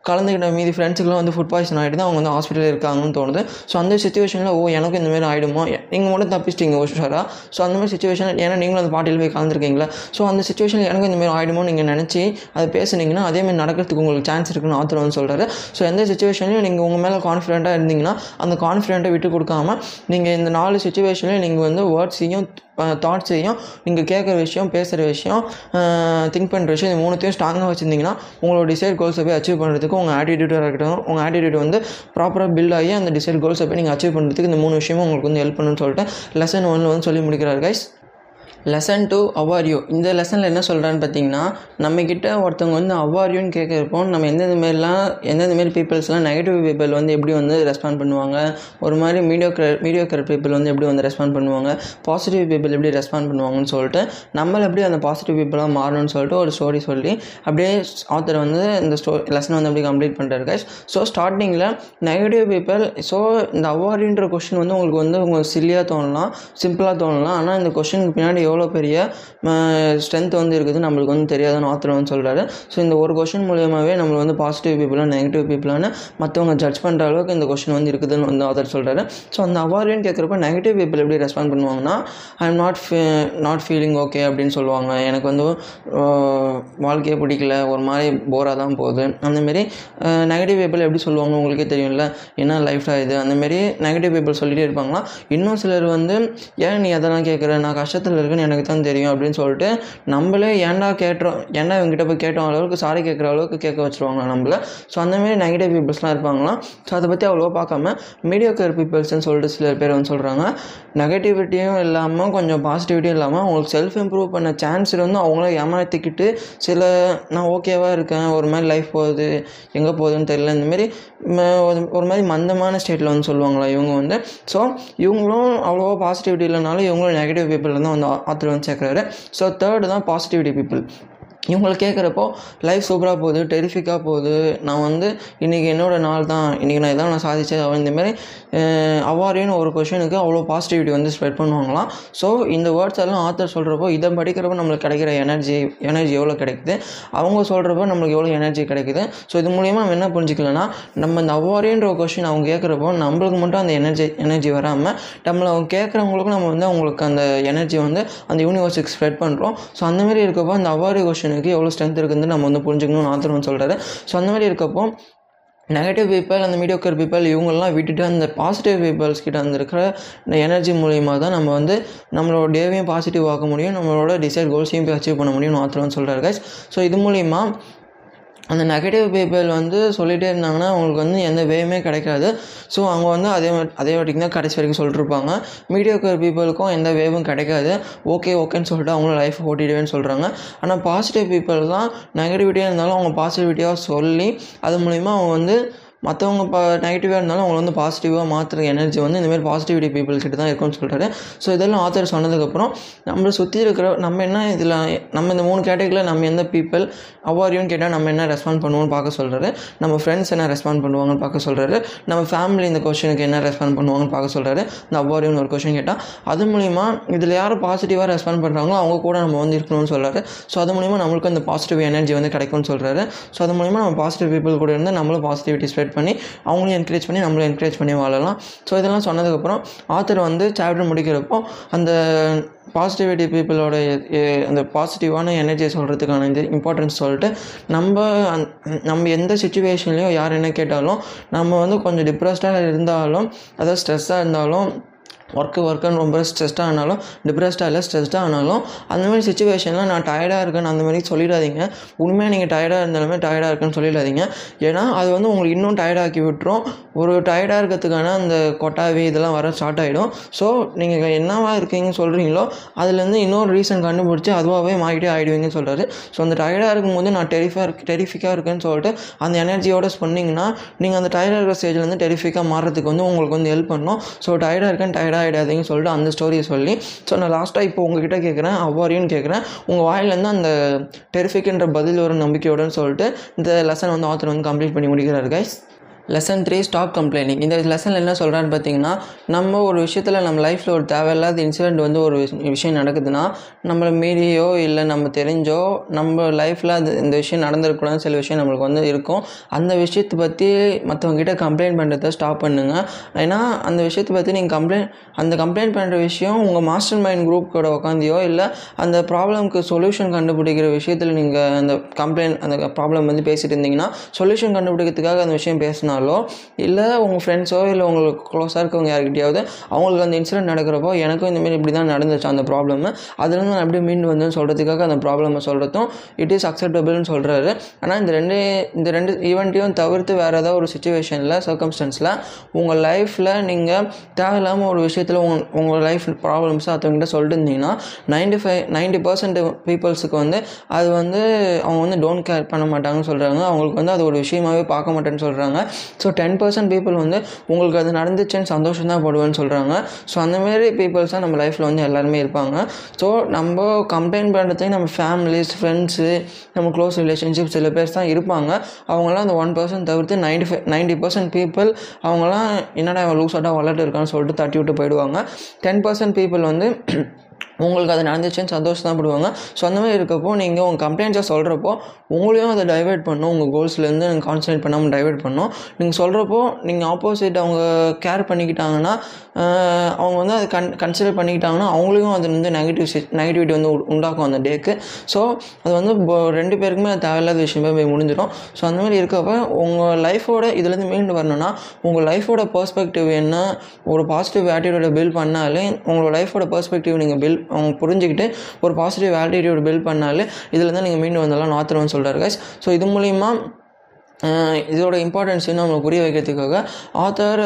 கலந்துக்கிட்ட மீதி ஃப்ரெண்ட்ஸுக்குலாம் வந்து ஃபுட் பாய்சன் ஆகிட்டு தான் அவங்க வந்து ஹாஸ்பிட்டலில் இருக்காங்கன்னு தோணுது. ஸோ அந்த சுச்சுவேஷனில் எனக்கு இந்தமாரி ஆகிடுமோ, நீங்கள் மட்டும் தப்பிச்சிட்டிங்க உஷாராக. ஸோ அந்தமாதிரி சுச்சுவேஷன், ஏன்னா நீங்களும் அந்த பார்ட்டியில் போய் கலந்துருக்கீங்களா, ஸோ அந்த சுச்சுவேஷனில் எனக்கு இந்தமாரி ஆகிடுமோ நீங்கள் நினச்சி அதை பேசுனீங்கன்னா அதேமாதிரி நடக்கிறதுக்கு உங்களுக்கு சான்ஸ் இருக்குன்னு ஆத்தர் வந்து சொல்கிறாரு. ஸோ எந்த சுச்சுவேஷன்லையும் நீங்கள் உங்கள் மேலே கான்ஃபிடென்ட்டாக இருந்தீங்கன்னா அந்த கான்ஃபிடென்ட்டை விட்டு கொடுக்காமல் நீங்கள் இந்த 4 சுச்சுவேஷன்லையும் நீங்கள் வந்து வேர்ட்ஸையும் தாட்ஸையும், நீங்கள் கேட்குற விஷயம், பேசுகிற விஷயம், திங்க் பண்ணுற விஷயம், இது 3த்தையும் ஸ்ட்ராங்காக வச்சுருந்தீங்கன்னா உங்களோட டிசைட் கோல்ஸை போய் அச்சீவ் பண்ணுறதுக்கு உங்கள் ஆட்டிடியூடாக இருக்கட்டும், உங்கள் ஆட்டிடியூட் வந்து ப்ராப்பராக பில்ட் ஆகி அந்த டிசைட் கோல்ஸை போய் நீங்கள் அச்சீவ் பண்ணுறதுக்கு இந்த 3 விஷயமும் உங்களுக்கு வந்து ஹெல்ப் பண்ணுன்னு சொல்லிட்டு லெசன் 1 வந்து சொல்லி முடிக்கிறார் கைஸ். லெசன் 2 அவார்யூ. இந்த லெசனில் என்ன சொல்கிறான்னு பார்த்தீங்கன்னா, நம்மக்கிட்ட ஒருத்தவங்க வந்து அவார்யூன்னு கேட்குறப்போ நம்ம எந்தெந்தமாரி பீப்புள்ஸ்லாம் நெகட்டிவ் பீப்புள் வந்து எப்படி வந்து ரெஸ்பாண்ட் பண்ணுவாங்க, ஒரு மாதிரி மீடியோக்கர் பீப்புள் வந்து எப்படி வந்து ரெஸ்பாண்ட் பண்ணுவாங்க, பாசிட்டிவ் பீப்புள் எப்படி ரெஸ்பாண்ட் பண்ணுவாங்கன்னு சொல்லிட்டு நம்மளை எப்படி அந்த பாசிட்டிவ் பீப்புளாக மாறணும்னு சொல்லிட்டு ஒரு ஸ்டோரி சொல்லி அப்படியே ஆத்தர் வந்து இந்த லெசனை வந்து அப்படியே கம்ப்ளீட் பண்ணுறாரு கைஸ். ஸோ ஸ்டார்டிங்கில் நெகட்டிவ் பீப்புள், ஸோ இந்த அவார்யூன்ற கொஸ்டின் வந்து உங்களுக்கு வந்து உங்களுக்கு சில்லியாக தோணலாம், சிம்பிளாக தோணலாம், ஆனால் இந்த கொஸ்டினுக்கு பின்னாடி எவ்வளோ பெரிய ஸ்ட்ரென்த் வந்து இருக்குது நம்மளுக்கு வந்து தெரியாதுன்னு ஆத்தர் வந்து சொல்கிறாரு. ஸோ இந்த ஒரு கொஸ்டின் மூலியமாகவே நம்மளை வந்து பாசிட்டிவ் பீப்புளாக நெகட்டிவ் பீப்புளான மற்றவங்க ஜட்ஜ் பண்ணுற அளவுக்கு இந்த கொஸ்டின் வந்து இருக்குதுன்னு வந்து ஆத்தர் சொல்கிறாரு. ஸோ அந்த அவார்டுன்னு கேட்குறப்ப நெகட்டிவ் பீப்புள் எப்படி ரெஸ்பாண்ட் பண்ணுவாங்கன்னா, I am not feeling okay அப்படின்னு சொல்லுவாங்க, எனக்கு வந்து வாழ்க்கையே பிடிக்கல, ஒரு மாதிரி போராக தான் போகுது. அந்தமாரி நெகட்டிவ் பீப்புள் எப்படி சொல்லுவாங்க உங்களுக்கே தெரியும்ல, என்ன லைஃப்டாக இது, அந்தமாரி நெகட்டிவ் பீப்புள் சொல்லிகிட்டே இருப்பாங்களா. இன்னும் சிலர் வந்து ஏன் நீ அதெல்லாம் கேட்குற, நான் கஷ்டத்தில் எனக்கு தான் தெரியும் அப்படின்னு சொல்லிட்டு நம்மளே ஏன்டா இவங்ககிட்ட போய் கேட்டோம் அளவுக்கு, சாரி கேட்குற அளவுக்கு கேட்க வச்சுருவாங்களா நம்மள. ஸோ அந்தமாரி நெகட்டிவ் பீப்புள்ஸ்லாம் இருப்பாங்களாம். ஸோ அதை பற்றி அவ்வளோவா பார்க்காம மீடியோக்கர் பீப்புள்ஸ்ன்னு சொல்லிட்டு சில பேர் வந்து சொல்கிறாங்க. நெகட்டிவிட்டியும் இல்லாமல் கொஞ்சம் பாசிட்டிவிட்டியும் இல்லாமல் அவங்களுக்கு செல்ஃப் இம்ப்ரூவ் பண்ண சான்ஸ் வந்து அவங்கள ஏமாற்றிக்கிட்டு சில நான் ஓகேவாக இருக்கேன், ஒரு மாதிரி லைஃப் போகுது, எங்கே போகுதுன்னு தெரியல, இந்தமாரி ஒரு மாதிரி மந்தமான ஸ்டேட்டில் வந்து சொல்லுவாங்களா இவங்க வந்து. ஸோ இவங்களும் அவ்வளோவா பாசிட்டிவிட்டி இல்லைனாலும் இவங்களும் நெகட்டிவ் பீப்புள் தான் வந்து ஆத்தர் வந்து சேர்க்குறாரு. ஸோ தேர்டு தான் பாசிட்டிவிட்டி பீப்புள். இவங்களை கேட்குறப்போ லைஃப் சூப்பராக போகுது, டெரிஃபிக்காக போகுது, நான் வந்து இன்றைக்கி என்னோடய நாள் தான், இன்றைக்கி நான் இதான் நான் சாதிச்சேன், இந்தமாரி அவ்வாறேன்னு ஒரு கொஷனுக்கு அவ்வளோ பாசிட்டிவிட்டி வந்து ஸ்ப்ரெட் பண்ணுவாங்களாம். ஸோ இந்த வேர்ட்ஸ் எல்லாம் ஆத்தர் சொல்கிறப்போ இதை படிக்கிறப்போ நம்மளுக்கு கிடைக்கிற எனர்ஜி எவ்வளோ கிடைக்குது, அவங்க சொல்கிறப்போ நம்மளுக்கு எவ்வளோ எனர்ஜி கிடைக்குது. ஸோ இது மூலிமா நம்ம என்ன புரிஞ்சிக்கலன்னா, நம்ம இந்த அவ்வாறேன்ற ஒரு கொஷின் அவங்க கேட்குறப்போ நம்மளுக்கு மட்டும் அந்த எனர்ஜி வராமல் நம்மளை அவங்க கேட்குறவங்களுக்கும் நம்ம வந்து அவங்களுக்கு அந்த எனர்ஜி வந்து அந்த யூனிவர்ஸுக்கு ஸ்ப்ரெட் பண்ணுறோம். ஸோ அந்தமாதிரி இருக்கப்போ அந்த அவ்வாறு கொஷனுக்கு எவ்வளோ ஸ்ட்ரென்த் இருக்குதுன்னு நம்ம வந்து புரிஞ்சுக்கணும்னு ஆத்தர் வந்து சொல்கிறாரு. ஸோ அந்தமாதிரி இருக்கப்போ நெகட்டிவ் பீப்பிள், அந்த மீடியோக்கர் பீப்பிள் இவங்கெல்லாம் விட்டுட்டு அந்த பாசிட்டிவ் பீப்பிள்ஸ் கிட்ட வந்துருக்கிற எனர்ஜி மூலிமா தான் நம்ம வந்து நம்மளோட டேவையும் பாசிட்டிவ் ஆக்க முடியும், நம்மளோட டிசைட் கோல்ஸையும் போய் அச்சீவ் பண்ண முடியும்னு ஆத்தர் வந்து சொல்கிறாரு கைஸ். ஸோ இது மூலிமா அந்த நெகட்டிவ் பீப்பிள் வந்து சொல்லிகிட்டே இருந்தாங்கன்னா அவங்களுக்கு வந்து எந்த வேயுமே கிடைக்காது. ஸோ அவங்க வந்து அதே வாட்டிக்கு தான் கடைசி வரைக்கும் சொல்லிட்டுருப்பாங்க. மீடியோக்கர் பீப்புளுக்கும் எந்த வேவும் கிடைக்காது, ஓகேன்னு சொல்லிட்டு அவங்களும் லைஃப் ஓட்டிடுவேன்னு சொல்கிறாங்க. ஆனால் பாசிட்டிவ் பீப்புள் தான் நெகட்டிவிட்டியாக இருந்தாலும் அவங்க பாசிட்டிவிட்டியாக சொல்லி அது மூலிமா அவங்க வந்து மற்றவங்க நெகட்டிவாக இருந்தாலும் அவங்களை வந்து பாசிட்டிவாக மாற்றுற எனர்ஜி வந்து இந்தமாதிரி பாசிட்டிவிட்டி பீப்புள் கிட்ட தான் இருக்குன்னு சொல்கிறாரு. ஸோ இதெல்லாம் ஆத்தர் சொன்னதுக்கப்புறம் நம்மளை சுற்றி இருக்கிற நம்ம என்ன இதில் நம்ம இந்த மூணு கேட்டகரியில் நம்ம எந்த பீப்புள் அவ்வாரியும்னு கேட்டால் நம்ம என்ன ரெஸ்பாண்ட் பண்ணுவோம்னு பார்க்க சொல்கிறாரு. நம்ம ஃப்ரெண்ட்ஸ் என்ன ரெஸ்பாண்ட் பண்ணுவாங்கன்னு பார்க்க சொல்கிறாரு. நம்ம ஃபேமிலி இந்த கொஷனுக்கு என்ன ரெஸ்பாண்ட் பண்ணுவாங்கன்னு பார்க்க சொல்கிறாரு. இந்த அவ்வாரியும்னு ஒரு கொஷின் கேட்டால் அது மூலிமா இதில் யார் பாசிட்டிவாக ரெஸ்பாண்ட் பண்ணுறாங்களோ அவங்க கூட நம்ம வந்து இருக்கணும்னு சொல்கிறாரு. ஸோ அது மூலிமா நம்மளுக்கு அந்த பாசிட்டிவ் எனர்ஜி வந்து கிடைக்கும்னு சொல்கிறாரு. ஸோ அது மூலிமா நம்ம பாசிட்டிவ் பீப்புள் கூட இருந்து நம்மளும் பாசிட்டிவிட்டி ஸ்ப்ரெட் பண்ணி அவங்களையும் என்கரேஜ் பண்ணி நம்மளும் என்கரேஜ் பண்ணி வாழலாம். ஸோ இதெல்லாம் சொன்னதுக்கப்புறம் ஆத்தர் வந்து சாப்டர் முடிக்கிறப்போ அந்த பாசிட்டிவிட்டி பீப்புளோட அந்த பாசிட்டிவான எனர்ஜியை சொல்கிறதுக்கான இந்த இம்பார்ட்டன்ஸ் சொல்லிட்டு நம்ம எந்த சுச்சுவேஷன்லேயும் யார் என்ன கேட்டாலும் நம்ம வந்து கொஞ்சம் டிப்ரெஸ்டாக இருந்தாலும், அதாவது ஸ்ட்ரெஸ்ஸாக இருந்தாலும், ஒர்க்குன்னு ரொம்ப ஸ்ட்ரெஸ்டாக ஆனாலும், டிப்ரெஸ்டாக இல்லை ஸ்ட்ரெஸ்டாக ஆனாலும், அந்தமாதிரி சுச்சுவேஷனில் நான் டயர்டாக இருக்கேன்னு அந்த மாதிரி சொல்லிடாதீங்க. உண்மையாக நீங்கள் டயர்டாக இருந்தாலுமே டயர்டாக இருக்குன்னு சொல்லிடாதீங்க. ஏன்னா அது வந்து உங்களுக்கு இன்னும் டயர்டாக்கி விட்டுரும். ஒரு டயர்டாக இருக்கிறதுக்கான அந்த கொட்டாவி இதெல்லாம் வர ஸ்டார்ட் ஆகிடும். ஸோ நீங்கள் என்னவா இருக்கீங்கன்னு சொல்கிறீங்களோ அதுலேருந்து இன்னொரு ரீசன் கண்டுபிடிச்சி அதுவாகவே மாறிட்டே ஆகிடுவீங்கன்னு சொல்கிறாரு. ஸோ அந்த டயர்டாக இருக்கும்போது நான் டெரிஃபிக்காக இருக்கேன்னு சொல்லிட்டு அந்த எனர்ஜியோட சொன்னீங்கன்னா நீங்கள் அந்த டயர்டாக இருக்கிற ஸ்டேஜ்லேருந்து டெரிஃபிக்காக மாறுறதுக்கு வந்து உங்களுக்கு வந்து ஹெல்ப் பண்ணும். ஸோ டயர்டாக இருக்கேன் ஆகிடாதீங்கன்னு சொல்லிட்டு அந்த ஸ்டோரியை சொல்லி. ஸோ நான் லாஸ்ட்டாக இப்போ உங்ககிட்ட கேட்குறேன், அவ்வாரியும்னு கேட்குறேன், உங்கள் வாயிலேருந்து அந்த டெரிஃபிக்ன்ற பதில் ஒரு நம்பிக்கையோடன்னு சொல்லிட்டு இந்த லெசன் வந்து ஆத்தர் வந்து கம்ப்ளீட் பண்ணி முடிக்கிறாரு கைஸ். Lesson 3, stop complaining. இந்த லெசன் என்ன சொல்கிறான்னு பார்த்தீங்கன்னா, நம்ம ஒரு விஷயத்தில் நம்ம லைஃப்பில் ஒரு தேவையில்லாத இன்சிடெண்ட் வந்து ஒரு விஷயம் நடக்குதுன்னா நம்மளை மீறியோ இல்லை நம்ம தெரிஞ்சோ நம்ம லைஃப்பில் அது இந்த விஷயம் நடந்திருக்கூடாதுன்னு சில விஷயம் நம்மளுக்கு வந்து இருக்கும். அந்த விஷயத்தை பற்றி மற்றவங்ககிட்ட கம்ப்ளைண்ட் பண்ணுறதை ஸ்டாப் பண்ணுங்கள். ஏன்னா அந்த விஷயத்தை பற்றி நீங்கள் அந்த கம்ப்ளைண்ட் பண்ணுற விஷயம் உங்கள் மாஸ்டர் மைண்ட் குரூப் கூட உட்காந்தியோ இல்லை அந்த ப்ராப்ளம்க்கு சொல்யூஷன் கண்டுபிடிக்கிற விஷயத்தில் நீங்கள் அந்த ப்ராப்ளம் வந்து பேசிகிட்டு இருந்தீங்கன்னா, சொல்யூஷன் கண்டுபிடிக்கிறதுக்காக அந்த விஷயம் பேசினாலும் இல்லை உங்கள் ஃப்ரெண்ட்ஸோ இல்லை உங்களுக்கு க்ளோஸாக இருக்கவங்க யார்கிட்டையாவது அவங்களுக்கு அந்த இன்சிடென்ட் நடக்கிறப்போ எனக்கும் இந்தமாரி இப்படி தான் நடந்துச்சு அந்த ப்ராப்ளம், அதுலேருந்து நான் அப்படியே மீண்டு வந்தேன்னு சொல்கிறதுக்காக அந்த ப்ராப்ளமை சொல்கிறதும் இட் இஸ் அக்செப்டபிள்னு சொல்கிறாரு. ஆனால் இந்த ரெண்டு ஈவெண்ட்டையும் தவிர்த்து வேறு ஏதாவது ஒரு சுச்சுவேஷனில் சர்க்கம்ஸ்டன்ஸில் உங்கள் லைஃப்பில் நீங்கள் தேவையில்லாமல் ஒரு விஷயத்தில் உங்கள் லைஃப் ப்ராப்ளம்ஸை அத்தவங்கிட்ட சொல்லிட்டு இருந்தீங்கன்னா 95% பீப்புள்ஸுக்கு வந்து அது வந்து அவங்க வந்து டோன்ட் கேர் பண்ண மாட்டாங்கன்னு சொல்கிறாங்க. அவங்களுக்கு வந்து அது ஒரு விஷயமாகவே பார்க்க மாட்டேன்னு சொல்கிறாங்க. ஸோ 10% பீப்புள் வந்து உங்களுக்கு அது நடந்துச்சுன்னு சந்தோஷம் தான் போடுவேன்னு சொல்கிறாங்க. ஸோ அந்தமாரி பீப்புள்ஸ் தான் நம்ம லைஃப்பில் வந்து எல்லாருமே இருப்பாங்க. ஸோ நம்ம கம்ப்ளைண்ட் பண்ணுறதுக்கு நம்ம ஃபேமிலிஸ், ஃப்ரெண்ட்ஸு, நம்ம க்ளோஸ் ரிலேஷன்ஷிப் சில பேர் தான் இருப்பாங்க. அவங்களாம் அந்த 1% தவிர்த்து 90% பீப்புள் அவங்களாம் என்னடா லூஸாட்டாக வளர்ட்டு இருக்கான்னு சொல்லிட்டு தட்டி விட்டு போயிடுவாங்க. 10% பீப்புள் வந்து உங்களுக்கு அது நடந்துச்சுன்னு சந்தோஷம் தான் போடுவாங்க. ஸோ அந்த மாதிரி இருக்கப்போ நீங்கள் உங்கள் கம்ப்ளைண்ட்ஸை சொல்கிறப்போ உங்களையும் அதை டைவெர்ட் பண்ணணும், உங்கள் கோல்ஸ்லேருந்து நீங்கள் கான்சன்ட்ரேட் பண்ணாமல் டைவெர்ட் பண்ணணும். நீங்கள் சொல்கிறப்போ நீங்கள் ஆப்போசிட் அவங்க கேர் பண்ணிக்கிட்டாங்கன்னா, அவங்க வந்து அது கன்சிடர் பண்ணிக்கிட்டாங்கன்னா அவங்களையும் அது வந்து நெகட்டிவிட்டி வந்து உண்டாக்கும் அந்த டேக்கு. ஸோ அது வந்து ரெண்டு பேருக்குமே அது தேவையில்லாத விஷயமே போய் முடிஞ்சிடும். ஸோ அந்த மாதிரி இருக்கப்போ உங்கள் லைஃபோட இதுலேருந்து மீண்டு வரணும்னா உங்கள் லைஃபோட பெர்ஸ்பெக்டிவ் என்ன, ஒரு பாசிட்டிவ் ஆட்டிடியூட பில்ட் பண்ணாலே உங்களோட லைஃபோட பெர்ஸ்பெக்டிவ் நீங்கள் அவங்க புரிஞ்சுக்கிட்டு ஒரு பாசிட்டிவ் ஆட்டிடியூட் பில்ட் பண்ணாலே இதில் தான் நீங்கள் மீண்டும் வந்தெல்லாம் நாத்துறோன்னு சொல்கிறாரு கைஸ். ஸோ இது மூலிமா இதோட இம்பார்ட்டன்ஸ் இன்னும் அவங்களுக்கு புரிய வைக்கிறதுக்காக ஆத்தர்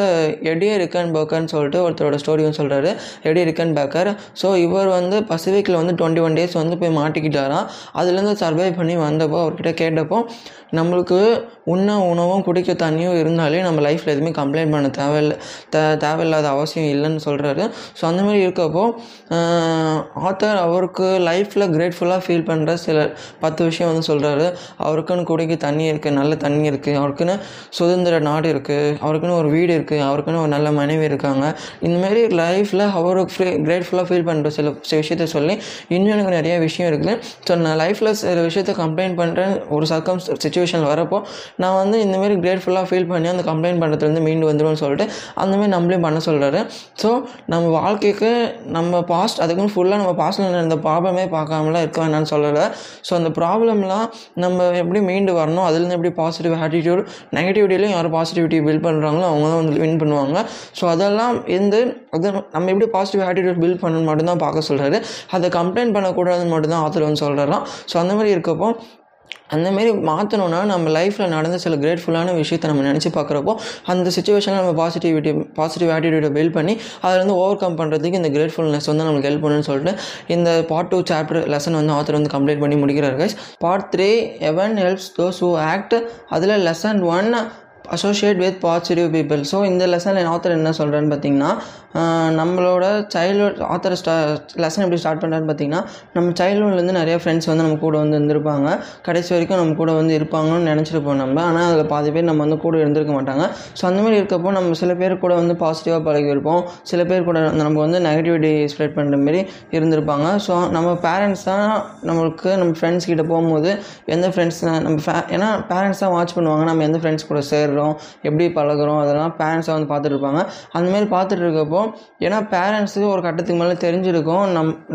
எடி ரிக்கன்பேக்கர்னு சொல்லிட்டு ஒருத்தரோட ஸ்டோரியும் சொல்கிறாரு, எடி ரிக்கன்பேக்கர். ஸோ இவர் வந்து பசிஃபிக்கில் வந்து 21 days வந்து போய் மாட்டிக்கிட்டாராம். அதுலேருந்து சர்வை பண்ணி வந்தப்போ அவர்கிட்ட கேட்டப்போ நம்மளுக்கு உணவும் குடிக்க தண்ணியும் இருந்தாலே நம்ம லைஃப்பில் எதுவுமே கம்ப்ளைண்ட் பண்ண தேவையில்லாத அவசியம் இல்லைன்னு சொல்கிறாரு. ஸோ அந்தமாதிரி இருக்கப்போ ஆத்தர் அவருக்கு லைஃப்பில் கிரேட்ஃபுல்லாக ஃபீல் பண்ணுற சில 10 விஷயம் வந்து சொல்கிறாரு. அவருக்குன்னு குடிக்க தண்ணி இருக்குது, நல்ல தண்ணி இருக்குது, அவருக்குன்னு சுதந்திர நாடு இருக்குது, அவருக்குன்னு ஒரு வீடு இருக்குது, அவருக்குன்னு ஒரு நல்ல மனைவி இருக்காங்க. இந்தமாரி லைஃப்பில் அவர் கிரேட்ஃபுல்லாக ஃபீல் பண்ணுற சில விஷயத்த சொல்லி இன்னும் எனக்கு நிறைய விஷயம் இருக்குது. ஸோ நான் லைஃப்பில் சில விஷயத்த கம்ப்ளைண்ட் பண்ணுறேன், ஒரு சுச்சுவேஷன் வரப்போ நான் வந்து இந்தமாரி கிரேட்ஃபுல்லாக ஃபீல் பண்ணி அந்த கம்ப்ளைண்ட் பண்ணுறதுலேருந்து மீண்டு வந்துடும்னு சொல்லிட்டு அந்தமாரி நம்மளையும் பண்ண சொல்கிறாரு. ஸோ நம்ம வாழ்க்கைக்கு நம்ம பாஸ்ட் அதுக்குன்னு ஃபுல்லாக நம்ம பாஸ்ட்டில் இந்த ப்ராப்ளமே பார்க்காமலாம் இருக்க வேணான்னு சொல்லலை. ஸோ அந்த ப்ராப்ளம்லாம் நம்ம எப்படி மீண்டு வரணும், அதுலேருந்து எப்படி பாசிட்டிவ் ஆட்டிடியூட் நெகட்டிவிட்டிலையும் யார் பாசிட்டிவிட்டி பில்ட் பண்ணுறாங்களோ அவங்க தான் வந்து வின் பண்ணுவாங்க. ஸோ அதெல்லாம் வந்து அது நம்ம எப்படி பாசிட்டிவ் ஆட்டிடியூட் பில்ட் பண்ணணும்னு மட்டும்தான் பார்க்க சொல்கிறாரு, அதை கம்ப்ளைண்ட் பண்ணக்கூடாதுன்னு மட்டும்தான் ஆத்தர் வந்து சொல்கிறாராம். ஸோ அந்த மாதிரி இருக்கப்போ அந்தமாரி மாற்றணுன்னா நம்ம லைஃப்பில் நடந்த சில கிரேட்ஃபுல்லான விஷயத்தை நம்ம நினச்சி பார்க்குறப்போ அந்த சுச்சுவேஷனில் நம்ம பாசிட்டிவ் ஆட்டிடியூடை பில்ட் பண்ணி அதில் வந்து ஓவர் கம் பண்ணுறதுக்கு இந்த கிரேட்ஃபுல்னஸ் வந்து நம்மளுக்கு ஹெல்ப் பண்ணுன்னு சொல்லிட்டு இந்த பார்ட் 2 சாப்டர் லெசன் வந்து ஆத்தர் வந்து கம்ப்ளீட் பண்ணி முடிக்கிறார் guys. Part 3 heaven helps those who act, அதில் lesson 1 associate with positive people. So இந்த லெசன் ஆத்தர் என்ன சொல்கிறேன்னு பார்த்தீங்கன்னா, நம்மளோட சைல்ட்ஹுட் ஆத்தர் லெசன் எப்படி ஸ்டார்ட் பண்ணுறான்னு பார்த்தீங்கன்னா, நம்ம சைல்ட்ஹுட்லேருந்து நிறையா ஃப்ரெண்ட்ஸ் வந்து நம்ம கூட வந்து இருந்திருப்பாங்க, கடைசி வரைக்கும் நம்ம கூட வந்து இருப்பாங்கன்னு நினச்சிருப்போம் நம்ம. ஆனால் அதில் பாதி பேர் நம்ம வந்து கூட இருந்திருக்க மாட்டாங்க. ஸோ அந்தமாதிரி இருக்கப்போ நம்ம சில பேர் கூட வந்து பாசிட்டிவாக பழகியிருப்போம், சில பேர் கூட நம்ம வந்து நெகட்டிவிட்டி ஸ்ப்ரெட் பண்ணுற மாரி இருந்திருப்பாங்க. ஸோ நம்ம பேரண்ட்ஸ் தான் நம்மளுக்கு நம்ம ஃப்ரெண்ட்ஸ் கிட்டே போகும்போது எந்த ஃப்ரெண்ட்ஸ் நம்ம ஏன்னா பேரண்ட்ஸ் தான் வாட்ச் பண்ணுவாங்க நம்ம எந்த ஃப்ரெண்ட்ஸ் கூட சேர்கிறோம், எப்படி பழகிறோம், அதெல்லாம் பேரண்ட்ஸாக வந்து பார்த்துட்டு இருப்பாங்க. அந்தமாதிரி பார்த்துட்டு இருக்கப்போ ஏன்னா பேரண்ட்ஸுக்கு ஒரு கட்டத்துக்கு மேலே தெரிஞ்சிருக்கும்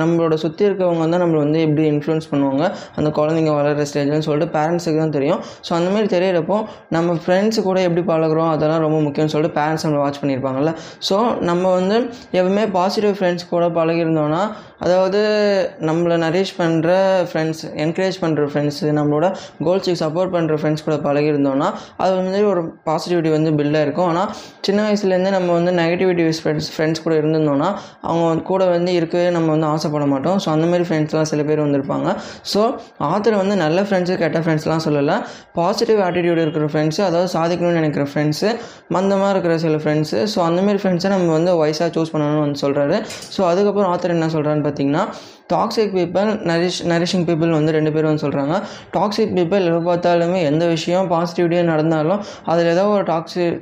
நம்மளோட சுற்றி இருக்கிறவங்க தான் நம்மளை வந்து எப்படி இன்ஃப்ளூயன்ஸ் பண்ணுவாங்க அந்த குழந்தைங்க வளர்கிற ஸ்டேஜ்னு சொல்லிட்டு பேரண்ட்ஸுக்கு தான் தெரியும். ஸோ அந்தமாதிரி தெரியறப்போ நம்ம ஃப்ரெண்ட்ஸு கூட எப்படி பழகிறோம் அதெல்லாம் ரொம்ப முக்கியம்னு சொல்லிட்டு பேரண்ட்ஸ் நம்மளை வாட்ச் பண்ணியிருப்பாங்கள்ல. ஸோ நம்ம வந்து எப்பவுமே பாசிட்டிவ் ஃப்ரெண்ட்ஸ் கூட பழகிருந்தோன்னா, அதாவது நம்மளை நரிஷ் பண்ணுற ஃப்ரெண்ட்ஸ், என்கரேஜ் பண்ணுற ஃப்ரெண்ட்ஸு, நம்மளோட கோல்ஸுக்கு சப்போர்ட் பண்ணுற ஃப்ரெண்ட்ஸ் கூட பழகிருந்தோன்னா அது வந்து ஒரு பாசிட்டிவிட்டி வந்து பில்டாக இருக்கும். ஆனால் சின்ன வயசுலேருந்து நம்ம வந்து நெகட்டிவிட்டி ஃப்ரெண்ட்ஸ் கூட இருந்திருந்தோன்னா அவங்க கூட வந்து இருக்கவே நம்ம வந்து ஆசைப்பட மாட்டோம். ஸோ அந்தமாதிரி ஃப்ரெண்ட்ஸ்லாம் சில பேர் வந்திருப்பாங்க. ஸோ ஆத்தர் வந்து நல்ல ஃப்ரெண்ட்ஸு கெட்ட ஃப்ரெண்ட்ஸ்லாம் சொல்லலை, பாசிட்டிவ் ஆட்டிடியூட் இருக்கிற ஃப்ரெண்ட்ஸு, அதாவது சாதிக்கணும்னு நினைக்கிற ஃப்ரெண்ட்ஸு, மந்தமாக இருக்கிற சில ஃப்ரெண்ட்ஸு. ஸோ அந்தமாரி ஃப்ரெண்ட்ஸை நம்ம வந்து வயசாக சூஸ் பண்ணணும்னு வந்து சொல்கிறாரு. ஸோ அதுக்கப்புறம் ஆத்தர் என்ன சொல்கிறான்னு பார்த்தீங்கன்னா, டாக்ஸிக் பீப்புள் நரிஷிங் பீப்புள் வந்து ரெண்டு பேரும் வந்து சொல்கிறாங்க. டாக்ஸிக் பீப்புள் எப்போ பார்த்தாலுமே எந்த விஷயம் பாசிட்டிவிட்டியாக நடந்தாலும் அதில் ஏதோ ஒரு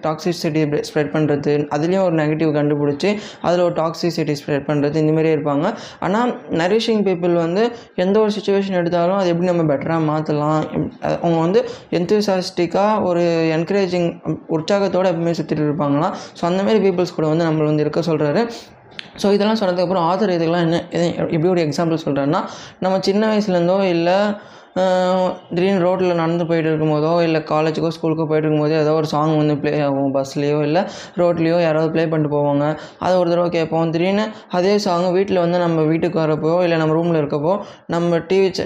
டாக்ஸிசிட்டி ஸ்ப்ரெட் பண்ணுறது, அதுலேயும் ஒரு நெகட்டிவ் கண்டுபிடிச்சி அதில் ஒரு டாக்ஸிசிட்டி ஸ்ப்ரெட் பண்ணுறது, இந்தமாரியே இருப்பாங்க. ஆனால் நரிஷிங் பீப்புள் வந்து எந்த ஒரு சுச்சுவேஷன் எடுத்தாலும் அது எப்படி நம்ம பெட்டராக மாற்றலாம், அவங்க வந்து எந்தூசியாஸ்டிக்காக ஒரு என்கரேஜிங் உற்சாகத்தோடு எப்பவுமே சுற்றிட்டு இருப்பாங்களாம். ஸோ அந்தமாரி பீப்புள்ஸ் கூட வந்து நம்மளை வந்து இருக்க சொல்கிறாரு. ஸோ இதெல்லாம் சொன்னதுக்கப்புறம் ஆத்தர் இதுக்கெல்லாம் என்ன இப்படி ஒரு எக்ஸாம்பிள் சொல்கிறேன்னா, நம்ம சின்ன வயசுலேருந்தோ இல்லை திடீர்னு ரோட்டில் நடந்து போயிட்டு இருக்கும்போதோ இல்லை காலேஜுக்கோ ஸ்கூலுக்கோ போயிட்டு இருக்கும்போதோ ஏதோ ஒரு சாங் வந்து ப்ளே ஆகும், பஸ்லேயோ இல்லை ரோட்லேயோ யாராவது ப்ளே பண்ணிட்டு போவாங்க, அது ஒரு தடவை கேட்போம். திடீர்னு அதே சாங் வீட்டில் வந்து நம்ம வீட்டுக்கு வரப்போ இல்லை நம்ம ரூமில் இருக்கப்போ நம்ம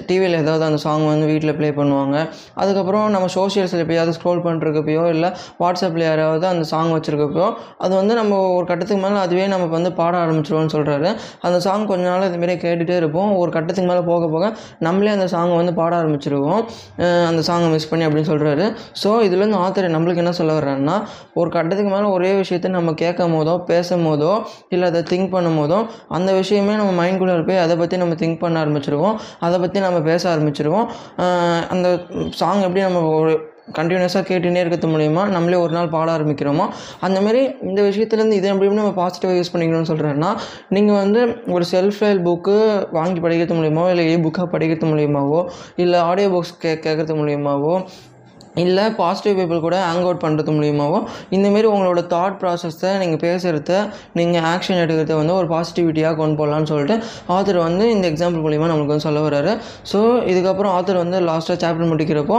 டிவியில் ஏதாவது அந்த சாங் வந்து வீட்டில் ப்ளே பண்ணுவாங்க. அதுக்கப்புறம் நம்ம சோஷியல்ஸில் எப்போயாவது ஸ்க்ரோல் பண்ணிருக்கப்போ இல்லை வாட்ஸ்அப்பில் யாராவது அந்த சாங் வச்சுருக்கப்போ அது வந்து நம்ம ஒரு கட்டத்துக்கு மேலே அதுவே நம்ம வந்து பாட ஆரம்பிச்சிடுவோம்னு சொல்கிறாரு. அந்த சாங் கொஞ்ச நாள் இதுமாரி கேட்டுகிட்டே இருப்போம், ஒரு கட்டத்துக்கு மேலே போக போக நம்மளே அந்த சாங்கை வந்து பாட ஆரம்பிச்சிருவோம், அந்த சாங்கை மிஸ் பண்ணி அப்படின்னு சொல்கிறாரு. ஸோ இதுலேருந்து ஆத்தர் நம்மளுக்கு என்ன சொல்ல வர்றாருன்னா, ஒரு கட்டத்துக்கு மேலே ஒரே விஷயத்தை நம்ம கேட்கும் போதோ பேசும் போதோ இல்லை அதை திங்க் பண்ணும் போதோ அந்த விஷயமே நம்ம மைண்ட்குள்ளே போய் அதை பற்றி நம்ம திங்க் பண்ண ஆரம்பிச்சிருவோம், அதை பற்றி நம்ம பேச ஆரம்பிச்சிருவோம். அந்த சாங் எப்படி நம்ம ஒரு கண்டினியூஸாக கேட்டுகிட்டே இருக்கிறது மூலிமா நம்மளே ஒரு நாள் பாட ஆரம்பிக்கிறோமோ அந்தமாரி இந்த விஷயத்துலேருந்து இதை எப்படி நம்ம பாசிட்டிவாக யூஸ் பண்ணிக்கணும்னு சொல்கிறேன்னா, நீங்கள் வந்து ஒரு செல்ஃப் ஹெல்ப் புக்கு வாங்கி படிக்கிறது மூலியமாவோ இல்லை ஏ புக்காக படிக்கிறது மூலியமாவோ இல்லை ஆடியோ புக்ஸ் கேட்கறது மூலியமாவோ இல்லை பாசிட்டிவ் பீப்புள் கூட ஹேங் அவுட் பண்ணுறது மூலியமாவோ இந்தமாரி உங்களோட தாட் ப்ராசஸை நீங்கள் பேசுகிறத நீங்கள் ஆக்ஷன் எடுக்கிறத வந்து ஒரு பாசிட்டிவிட்டியாக கொண்டு போகலான்னு சொல்லிட்டு ஆத்தர் வந்து இந்த எக்ஸாம்பிள் மூலிமா நம்மளுக்கு வந்து சொல்ல வர்றாரு. ஸோ இதுக்கப்புறம் ஆத்தர் வந்து லாஸ்ட்டாக சாப்டர் முடிக்கிறப்போ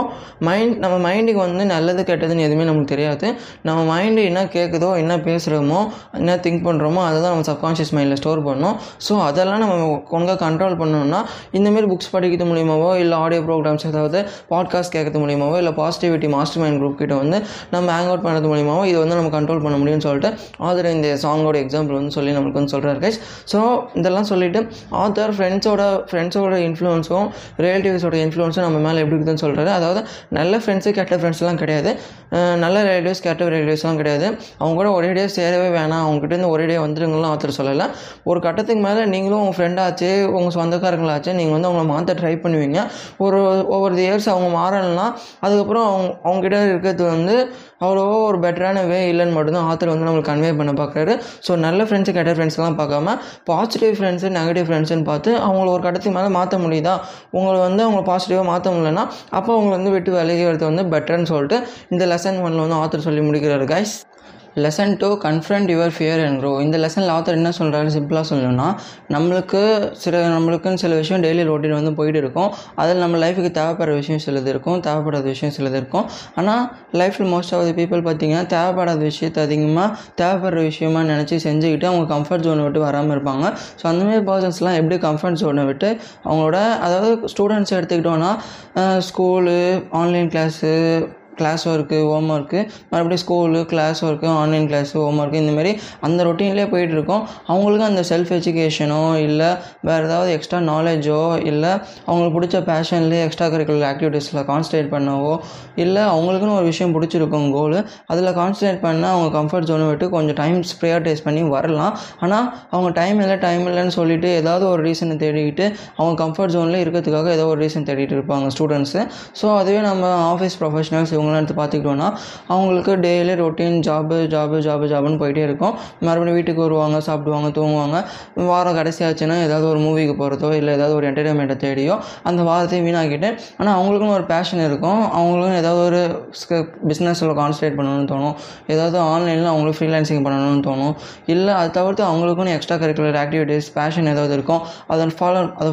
நம்ம மைண்டுக்கு வந்து நல்லது கெட்டதுன்னு எதுவுமே நமக்கு தெரியாது, நம்ம மைண்டு என்ன கேட்குதோ என்ன பேசுகிறோமோ என்ன திங்க் பண்ணுறோமோ அதை தான் நம்ம சப்கான்ஷியஸ் மைண்டில் ஸ்டோர் பண்ணோம். ஸோ அதெல்லாம் நம்ம ஒழுங்காக கண்ட்ரோல் பண்ணோம்னா இந்தமாரி புக்ஸ் படிக்கிறது மூலியமாவோ இல்லை ஆடியோ ப்ரோக்ராம்ஸ் ஏதாவது பாட்காஸ்ட் கேட்கறது மூலியமாவோ இல்லை பாசிட்டிவிட்டி மாஸ்டர் மைண்ட் குரூப் கிட்ட வந்து நம்ம ஹேங் அவுட் பண்ணுறது மூலியமாவோ இது வந்து நம்ம கண்ட்ரோல் பண்ண முடியும்னு சொல்லிட்டு ஆத்தர் இந்த சாங்கோட எக்ஸாம்பிள் வந்து சொல்லி நம்மளுக்கு வந்து சொல்கிறார் கைஸ். ஸோ இதெல்லாம் சொல்லிவிட்டு ஆத்தர் ஃப்ரெண்ட்ஸோட இன்ஃப்ளூயன்ஸும் ரிலேட்டிவ்ஸோட இன்ஃப்ளூயன்ஸும் நம்ம மேலே எப்படி இருக்குதுன்னு சொல்கிறாரு. அதாவது நல்ல ஃப்ரெண்ட்ஸு கெட்ட ஃப்ரெண்ட்ஸ்லாம் கிடையாது, நல்ல ரிலேட்டிவ்ஸ் கெட்ட ரிலேட்டிவ்ஸ்லாம் கிடையாது, அவங்க கூட ஒரேடியாக சேரவே வேணாம், அவங்ககிட்டேருந்து ஒரேடியாக வந்துடுங்கலாம் ஆத்தர் சொல்லலை. ஒரு கட்டத்துக்கு மேலே நீங்களும் உங்கள் ஃப்ரெண்டாச்சு உங்கள் சொந்தக்காரங்களாச்சு நீங்கள் வந்து அவங்கள மாற்ற ட்ரை பண்ணுவீங்க. ஒவ்வொரு இயர்ஸ் அவங்க மாறலைன்னா அதுக்கப்புறம் அவங்ககிட்ட இருக்கிறது வந்து அவ்வளோவோ ஒரு பெட்டரான வே இல்லைன்னு மட்டும்தான் ஆத்தர் வந்து நம்மளுக்கு கன்வே பண்ண பார்க்குறாரு. ஸோ நல்ல ஃப்ரெண்ட்ஸு கெட்ட ஃப்ரெண்ட்ஸ்லாம் பார்க்காம பாசிட்டிவ் ஃப்ரெண்ட்ஸு நெகட்டிவ் ஃப்ரெண்ட்ஸுன்னு பார்த்து அவங்கள ஒரு கட்டத்துக்கு மேலே மாற்ற முடியுதா, உங்களை வந்து அவங்க பாசிட்டிவாக மாற்ற முடியலன்னா அப்போ அவங்களை வந்து விட்டு விலகிறது வந்து பெட்டர்ன்னு சொல்லிட்டு இந்த லெசன் 1ல வந்து ஆத்தர் சொல்லி முடிக்கிறாரு. Guys, lesson 2 confront your fear and grow. இந்த லெசனில் ஆத்தர் என்ன சொல்கிறாரு, சிம்பிளாக சொல்லணும்னா நம்மளுக்குன்னு சில விஷயம் டெய்லி ரொட்டீன் வந்து போயிட்டு இருக்கும். அதில் நம்ம லைஃபுக்கு தேவைப்படுற விஷயம் சிலது இருக்கும், தேவைப்படாத விஷயம் சிலது இருக்கும். ஆனால் லைஃப்பில் மோஸ்ட் ஆஃப் த பீப்புள் பார்த்திங்கன்னா தேவைப்படாத விஷயத்தை அதிகமாக தேவைப்படுற விஷயமா நினச்சி செஞ்சுக்கிட்டு அவங்க கம்ஃபர்ட் ஜோனை விட்டு வராமல் இருப்பாங்க. ஸோ அந்தமாதிரி பர்சன்ஸ்லாம் எப்படி கம்ஃபர்ட் ஜோனை விட்டு அவங்களோட, அதாவது ஸ்டூடெண்ட்ஸ் எடுத்துக்கிட்டோன்னா school, online class, class work, home work, மறுபடியும் school, class work, online class, home work, இந்தமாரி அந்த ரொட்டீன்லேயே போயிட்டுருக்கோம். அவங்களுக்கு அந்த செல்ஃப் எஜுகேஷனோ இல்லை வேறு ஏதாவது எக்ஸ்ட்ரா நாலேஜோ இல்லை அவங்களுக்கு பிடிச்ச பேஷன்லேயே எக்ஸ்ட்ரா கரிக்குலர் ஆக்டிவிட்டீஸில் கான்சன்ட்ரேட் பண்ணவோ இல்லை அவங்களுக்குன்னு ஒரு விஷயம் பிடிச்சிருக்கும் கோல், அதில் கான்சன்ட்ரேட் பண்ணால் அவங்க கம்ஃபர்ட் ஜோனை விட்டு கொஞ்சம் டைம் ப்ரையாரிட்டைஸ் பண்ணி வரலாம். ஆனால் அவங்க டைம் இல்லைன்னு சொல்லிவிட்டு ஏதாவது ஒரு ரீசனை தேடிக்கிட்டு அவங்க கம்ஃபர்ட் ஜோனில் இருக்கிறதுக்காக ஏதோ ஒரு ரீசன் தேடிட்டு இருப்பாங்க ஸ்டூடெண்ட்ஸு. ஸோ அதுவே நம்ம ஆஃபீஸ் ப்ரொஃபஷனல்ஸ் இவங்களாம் எடுத்து பார்த்துக்கிட்டோன்னா அவங்களுக்கு டெய்லி ரொட்டீன் ஜாபுன்னு போயிட்டே இருக்கும். மறுபடியும் வீட்டுக்கு வருவாங்க, சாப்பிடுவாங்க, தூங்குவாங்க. வாரம் கடைசியாச்சுன்னா ஏதாவது ஒரு மூவிக்கு போகிறதோ இல்லை ஏதாவது ஒரு என்டர்டைன்மெண்ட்டை தேடியோ அந்த வாரத்தையும் வீணாக்கிட்டு, ஆனால் அவங்களுக்குன்னு ஒரு பேஷன் இருக்கும், அவங்களுக்கும் ஏதாவது ஒரு பிஸ்னஸில் கான்சன்ட்ரேட் பண்ணணும்னு தோணும், ஏதாவது ஆன்லைனில் அவங்களுக்கு ஃப்ரீலான்சிங் பண்ணணும்னு தோணும், இல்லை அதை தவிர்த்து அவங்களுக்குன்னு எக்ஸ்ட்ரா கரிக்குலர் ஆக்டிவிட்டீஸ் பேஷன் ஏதாவது இருக்கும், அதை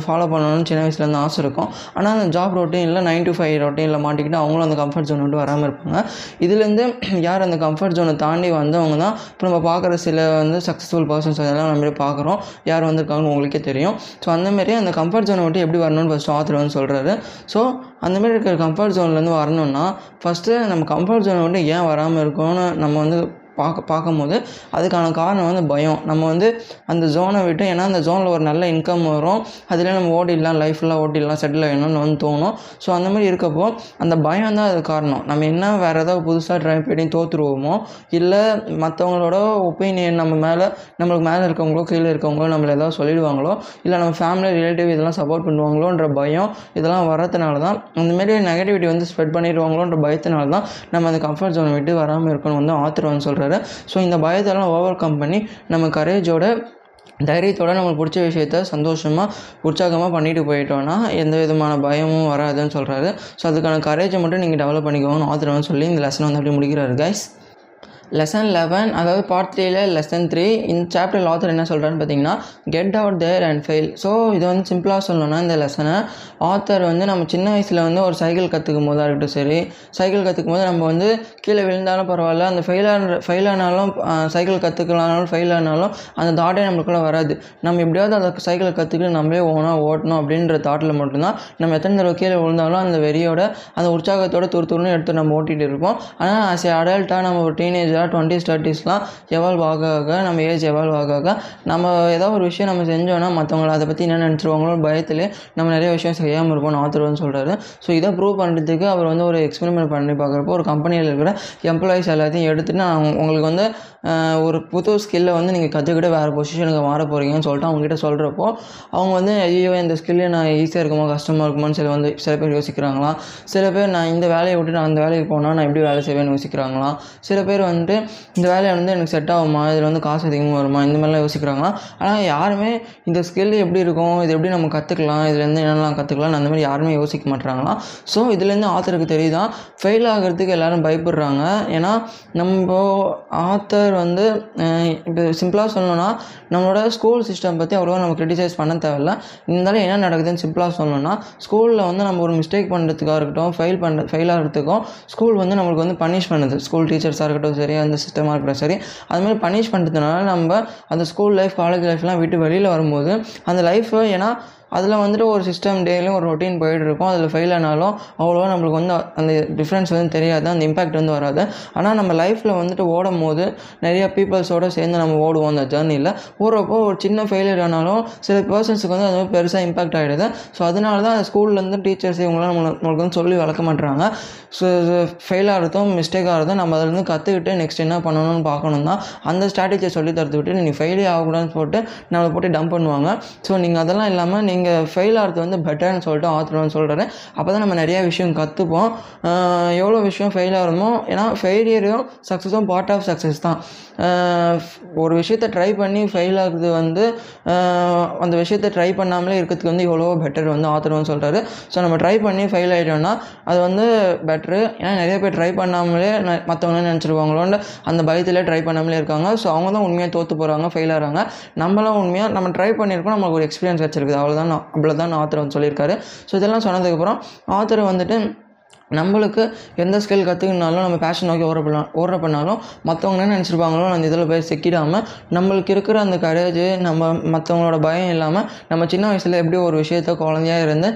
ஃபாலோ பண்ணணும்னு சின்ன வயசுலேருந்து ஆசை இருக்கும். ஆனால் அந்த ஜாப் ரொட்டீன் இல்லை 9 to 5 ரொட்டீனில் மாட்டிக்கிட்டு அவங்களும் அந்த கம்ஃபர்ட் ஜோன் விட்டு வராமல் இருப்பாங்க. இதுலேருந்து யார் அந்த கம்ஃபர்ட் ஜோனை தாண்டி வந்தவங்க தான் இப்போ நம்ம பார்க்குற சில வந்து சக்ஸஸ்ஃபுல் பர்சன்ஸ் அதெல்லாம் நம்மளே பார்க்குறோம், யார் வந்திருக்காங்கன்னு உங்களுக்கே தெரியும். ஸோ அந்தமாரி அந்த கம்ஃபர்ட் ஜோனை விட்டு எப்படி வரணும்னு ஃபஸ்ட்டு ஆத்தர் வந்து சொல்கிறாரு. ஸோ அந்தமாரி இருக்கிற கம்ஃபர்ட் ஜோன்லேருந்து வரணும்னா ஃபஸ்ட்டு நம்ம கம்ஃபர்ட் ஜோனை விட்டு ஏன் வராமல் இருக்கோன்னு நம்ம வந்து பார்க்கும்போது அதுக்கான காரணம் வந்து பயம். நம்ம வந்து அந்த ஜோனை விட்டு, ஏன்னா அந்த ஜோனில் ஒரு நல்ல இன்கம் வரும், அதில் நம்ம ஓடிடலாம், லைஃப்லாம் ஓடிடலாம், செட்டில் ஆகிடணும்னு வந்து தோணும். ஸோ அந்த மாதிரி இருக்கப்போ அந்த பயம் தான் அது காரணம். நம்ம என்ன வேறு ஏதாவது புதுசாக ட்ரை பண்ணி தோற்றுருவோமோ இல்லை மற்றவங்களோட ஒப்பீனியன் நம்மளுக்கு மேலே இருக்கவங்களோ கீழே இருக்கவங்களோ நம்மளை ஏதாவது சொல்லிடுவாங்களோ இல்லை நம்ம ஃபேமிலி ரிலேட்டிவ் இதெல்லாம் சப்போர்ட் பண்ணுவாங்களோன்ற பயம், இதெல்லாம் வரதுனால தான் அந்தமாரி நெகட்டிவிட்டி வந்து ஸ்ப்ரெட் பண்ணிடுவாங்களோன்ற பயத்தினால தான் நம்ம அந்த கம்ஃபர்ட் ஜோனை விட்டு வராமல் இருக்கணும் வந்து ஆத்தர் வந்து சொல்கிறார். ஸோ இந்த பயத்தெல்லாம் ஓவர் கம் பண்ணி நம்ம கரேஜோட தைரியத்தோடு நம்மளுக்கு பிடிச்ச விஷயத்த சந்தோஷமாக உற்சாகமாக பண்ணிட்டு போயிட்டோன்னா எந்த விதமான பயமும் வராதுன்னு சொல்கிறாரு. ஸோ அதுக்கான கரேஜை மட்டும் நீங்கள் டெவலப் பண்ணிக்கோங்கன்னு ஆத்திரம்னு சொல்லி இந்த லெசனை வந்து அப்படி முடிக்கிறாரு. கைஸ், லெசன் 11 அதாவது பார்ட் 3யில் லெசன் 3 இந்த சாப்டரில் ஆத்தர் என்ன சொல்கிறான்னு பார்த்தீங்கன்னா get out there and fail. So இது வந்து சிம்பிளாக சொல்லணும்னா இந்த லெசனை ஆத்தர் வந்து நம்ம சின்ன வயசில் வந்து ஒரு சைக்கிள் கற்றுக்கும் போதாக இருக்கட்டும், சரி சைக்கிள் கற்றுக்கும் போது நம்ம வந்து கீழே விழுந்தாலும் பரவாயில்ல, அந்த ஃபெயில் ஆனாலும் சைக்கிள் கற்றுக்கலானாலும் ஃபெயில் ஆனாலும் அந்த தாட்டே நம்மளுக்குள்ள வராது. நம்ம எப்படியாவது அந்த சைக்கிளை கற்றுக்கிட்டு நம்மளே ஓனாக ஓட்டணும் அப்படின்ற தாட்டில் மட்டும்தான் நம்ம எத்தனை தடவை கீழே விழுந்தாலும் அந்த வெறியோட அந்த உற்சாகத்தோட துருத்துருன்னு எடுத்து நம்ம ஓட்டிகிட்டு இருப்போம். ஆனால் ஆஸ் எ அடல்ட்டாக நம்ம ஒரு டீனேஜர் 20s 30sலாம் எவால்வ் ஆக நம்ம ஏஜ் எவால்வ் ஆக நம்ம ஏதோ ஒரு விஷயம் நம்ம செஞ்சோன்னா மற்றவங்களை அதை பற்றி என்ன நினச்சிருவாங்களோ பயத்திலே நம்ம நிறைய விஷயம் செய்யாமல் இருப்போம்னு ஆத்தர் வந்து சொல்கிறாரு. ஸோ இதை ப்ரூவ் பண்ணுறதுக்கு அவர் வந்து ஒரு எக்ஸ்பெரிமெண்ட் பண்ணி பார்க்குறப்போ ஒரு கம்பெனியில் இருக்கிற எம்ப்ளாயிஸ் எல்லாத்தையும் எடுத்துகிட்டு உங்களுக்கு வந்து ஒரு புது ஸ்கில்லை வந்து நீங்கள் கற்றுக்கிட்டு வேறு பொசிஷனுக்கு மாற போகிறீங்கன்னு சொல்லிட்டு அவங்ககிட்ட சொல்கிறப்போ அவங்க வந்து ஐயோ இந்த ஸ்கில்லை நான் ஈஸியாக இருக்குமா கஷ்டமாக இருக்குமான்னு சில பேர் யோசிக்கிறாங்களாம், சில பேர் நான் இந்த வேலையை விட்டு நான் அந்த வேலைக்கு போனால் நான் எப்படி வேலை செய்வேன்னு யோசிக்கிறாங்களாம், சில பேர் வந்துட்டு இந்த வேலையை வந்து எனக்கு செட் ஆகுமா, இதில் வந்து காசு அதிகமாக வருமா, இந்த மாதிரிலாம் யோசிக்கிறாங்களாம். ஆனால் யாருமே இந்த ஸ்கில் எப்படி இருக்கும், இது எப்படி நம்ம கற்றுக்கலாம், இதுலேருந்து என்னெல்லாம் கற்றுக்கலாம் அந்த மாதிரி யாருமே யோசிக்க மாட்டுறாங்களாம். ஸோ இதுலேருந்து ஆத்தருக்கு தெரியுதான் ஃபெயில் ஆகிறதுக்கு எல்லோரும் பயப்படுறாங்க. ஏன்னா நம்ம ஆத்தர் வந்து இப்போ சிம்பிளாக சொல்லணும்னா நம்மளோட ஸ்கூல் சிஸ்டம் பற்றி அவ்வளோவா நம்ம கிரிட்டிசைஸ் பண்ண தேவையில்ல, இருந்தாலும் என்ன நடக்குதுன்னு சிம்பிளாக சொல்லணும்னா ஸ்கூலில் வந்து நம்ம ஒரு மிஸ்டேக் பண்ணுறதுக்காக இருக்கட்டும், ஃபெயில் ஆகிறதுக்கும் ஸ்கூல் வந்து நம்மளுக்கு வந்து பனிஷ் பண்ணுது. ஸ்கூல் டீச்சர்ஸாக இருக்கட்டும் சரி, அந்த சிஸ்டமாக இருக்கட்டும் சரி, அதுமாதிரி பனிஷ் பண்ணுறதுனால நம்ம அந்த ஸ்கூல் லைஃப், காலேஜ் லைஃப்லாம் விட்டு வெளியில் வரும்போது அந்த லைஃபு, ஏன்னா அதில் வந்துட்டு ஒரு சிஸ்டம் டெய்லியும் ஒரு ரொட்டீன் போய்ட்டு இருக்கும், அதில் ஃபெயில் ஆனாலும் அவ்வளோவா நம்மளுக்கு வந்து அந்த டிஃப்ரென்ஸ் வந்து தெரியாது, அந்த இம்பேக்ட் வந்து வராது. ஆனால் நம்ம லைஃப்பில் வந்துட்டு ஓடும் போது நிறையா பீப்புள்ஸோடு சேர்ந்து நம்ம ஓடுவோம், அந்த ஜேர்னியில் ஓடுறப்போ ஒரு சின்ன ஃபெயிலியர் ஆனாலும் சில பர்சன்ஸுக்கு வந்து அது வந்து பெருசாக இம்பேக்ட் ஆகிடுது. ஸோ அதனால தான் ஸ்கூல்லேருந்து டீச்சர்ஸ் இவங்களாம் நம்மளுக்கு வந்து சொல்லி வளர்க்க மாட்டுறாங்க. ஸோ ஃபெயில் ஆகிறதும் மிஸ்டேக் ஆகிறதும் நம்ம அதிலேருந்து கற்றுக்கிட்டு நெக்ஸ்ட் என்ன பண்ணணும்னு பார்க்கணும் தான் அந்த ஸ்ட்ராட்டஜியை சொல்லி தரத்து விட்டு நீங்கள் ஃபெயிலே ஆகக்கூடாதுன்னு போட்டு நம்மளை போட்டு டம்ப் பண்ணுவாங்க. ஸோ நீங்கள் அதெல்லாம் இல்லாமல் இங்கே ஃபெயில் ஆகிறது வந்து பெட்டர்னு சொல்லிட்டு ஆத்துறோன்னு சொல்கிறாரு. அப்போ தான் நம்ம நிறையா விஷயம் கற்றுப்போம். எவ்வளோ விஷயம் ஃபெயில் ஆகிறோமோ, ஏன்னா ஃபெயிலியரும் சக்ஸஸும் பார்ட் ஆஃப் சக்ஸஸ் தான். ஒரு விஷயத்தை ட்ரை பண்ணி ஃபெயில் ஆகுறது வந்து அந்த விஷயத்தை ட்ரை பண்ணாமலே இருக்கிறதுக்கு வந்து எவ்வளோ பெட்டர் வந்து ஆத்துறோன்னு சொல்கிறாரு. ஸோ நம்ம ட்ரை பண்ணி ஃபெயில் ஆகிட்டோம்னா அது வந்து பெட்ரு. ஏன்னா நிறைய பேர் ட்ரை பண்ணாமலே மற்றவங்க நினச்சிருவாங்களோன்னு அந்த பயத்தில் ட்ரை பண்ணாமலே இருக்காங்க. ஸோ அவங்க தான் உண்மையாக தோற்று போகிறாங்க, ஃபெயில் ஆகிறாங்க. நம்மளாம் உண்மையாக நம்ம ட்ரை பண்ணியிருக்கோம், நம்மளுக்கு ஒரு எக்ஸ்பீரியன்ஸ் வச்சுருக்குது. அவ்வளோதான் ஆத்தர் வந்து சொல்லியிருக்காரு. ஸோ இதெல்லாம் சொன்னதுக்கப்புறம் ஆத்தர் வந்துட்டு நம்மளுக்கு எந்த ஸ்கில் கற்றுக்கினாலும், நம்ம பேஷன் நோக்கி ஓடுற பண்ணாலும், மற்றவங்க என்ன நினச்சிருப்பாங்களோ அந்த இதில் போய் செக்கிடாமல், நம்மளுக்கு இருக்கிற அந்த கரேஜ், நம்ம மற்றவங்களோட பயம் இல்லாமல், நம்ம சின்ன வயசில் எப்படி ஒரு விஷயத்த குழந்தையாக இருந்து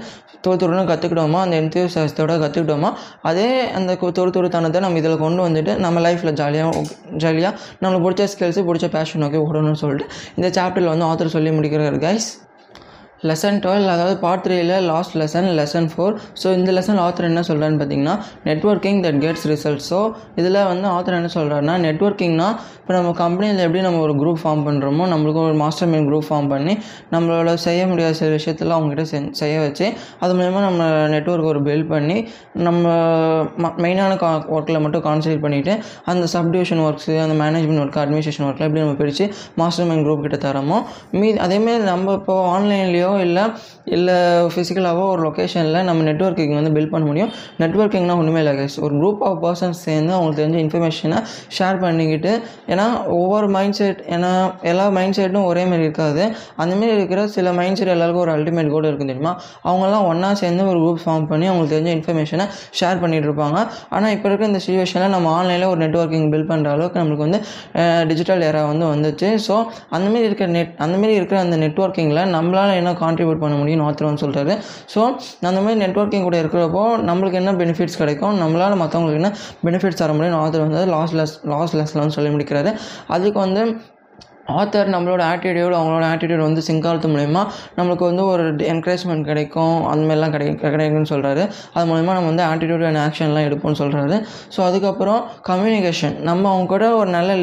தொழுத்துடன் கற்றுக்கிட்டோமோ, அந்த என்தூசியாஸத்தோடு கற்றுக்கிட்டோமோ, அதே அந்த தொழுத்துடுத்தனத்தை நம்ம இதில் கொண்டு வந்துட்டு நம்ம லைஃப்பில் ஜாலியாக நம்மளுக்கு பிடிச்ச ஸ்கில்ஸு, பிடிச்ச பேஷன் நோக்கி ஓடணும்னு சொல்லிட்டு இந்த சாப்டரில் வந்து ஆத்தர் சொல்லி முடிக்கிறார். கைஸ், லெசன் 12, அதாவது பார்ட் 3யில் லாஸ்ட் லெசன், லெசன் 4. ஸோ இந்த லெசன் ஆத்தர் என்ன சொல்கிறான்னு பார்த்தீங்கன்னா, networking that gets result. So இதில் வந்து ஆத்தர் என்ன சொல்கிறாருன்னா, நெட்வொர்க்கிங்னா இப்போ நம்ம கம்பெனியில் எப்படி நம்ம ஒரு குரூப் ஃபார்ம் பண்ணுறோமோ, நம்மளுக்கும் ஒரு மாஸ்டர் மைண்ட் குரூப் ஃபார்ம் பண்ணி நம்மளோட செய்ய முடியாத சில விஷயத்தில் அவங்ககிட்ட செய்ய வச்சு அது மூலமாக நம்ம நெட்வொர்க் ஒரு பில்ட் பண்ணி நம்ம மெயினான ஒர்க்கில் மட்டும் கான்சன்ட்ரேட் பண்ணிவிட்டு அந்த சப்டிவிஷன் ஒர்க்ஸு, அந்த மேனேஜ்மெண்ட் ஒர்க்கு, அட்மினிஸ்ட்ரேஷன் ஒர்க்கில் எப்படி நம்ம பிரித்து மாஸ்டர் மைண்ட் குரூப் கிட்ட தரமோ, அதேமாதிரி நம்ம இப்போ ஆன்லைன்லேயோ இல்லை ஃபிசிக்கலாகவோ ஒரு லொக்கேஷனில் நம்ம நெட்வொர்க்கிங் வந்து பில்ட் பண்ண முடியும். நெட்வொர்க்கிங்னா ஒன்றுமே இல்லை கைஸ், ஒரு குரூப் ஆஃப் பர்சன்ஸ் சேர்ந்து அவங்களுக்கு தெரிஞ்ச இன்ஃபர்மேஷனை ஷேர் பண்ணிக்கிட்டு, ஏன்னா ஒவ்வொரு மைண்ட் செட், ஏன்னா எல்லா மைண்ட் செட்டும் ஒரே மாதிரி இருக்காது. அந்தமாரி இருக்கிற சில மைண்ட் செட் எல்லாருக்கும் ஒரு அல்டிமேட் கோல் இருக்குது தெரியுமா. அவங்கெல்லாம் ஒன்றா சேர்ந்து ஒரு குரூப் ஃபார்ம் பண்ணி அவங்களுக்கு தெரிஞ்ச இன்ஃபர்மேஷனை ஷேர் பண்ணிகிட்டு இருப்பாங்க. ஆனால் இப்போ இருக்கிற இந்த சிச்சுவேஷனில் நம்ம ஆன்லைனில் ஒரு நெட்வொர்க்கிங் பில்ட் பண்ணுற அளவுக்கு நம்மளுக்கு வந்து டிஜிட்டல் ஏரா வந்து வந்துச்சு. ஸோ அந்தமாரி இருக்கிற அந்த நெட்வொர்க்கிங்கில் நம்மளால் என்ன கான்ட்ரிபியூட் பண்ண முடியும் ஆத்தர் சொல்கிறாரு. ஸோ அந்த மாதிரி நெட்வொர்க்கிங் கூட இருக்கிறப்போ நம்மளுக்கு என்ன பெனிஃபிட்ஸ் கிடைக்கும், நம்மளால் மற்றவங்களுக்கு என்ன பெனிஃபிட்ஸ் தர முடியும்னு ஆத்தர் வந்து லாஸ்ட் லெசன் சொல்லி முடிக்கிறாரு. அதுக்கு வந்து ஆத்தர் நம்மளோட ஆட்டிடியூடு, அவங்களோட ஆட்டிடியூட் வந்து சிங்காரத்து மூலயமா நம்மளுக்கு வந்து ஒரு என்கரேஜ்மெண்ட் கிடைக்கும், அந்தமாதிரிலாம் கிடைக்கும்னு சொல்கிறாரு. அது மூலயமா நம்ம வந்து ஆட்டிடியூட் அண்ட் ஆக்ஷன்லாம் எடுப்போம்னு சொல்கிறாரு. ஸோ அதுக்கப்புறம் கம்யூனிகேஷன், நம்ம அவங்க கூட ஒரு நல்ல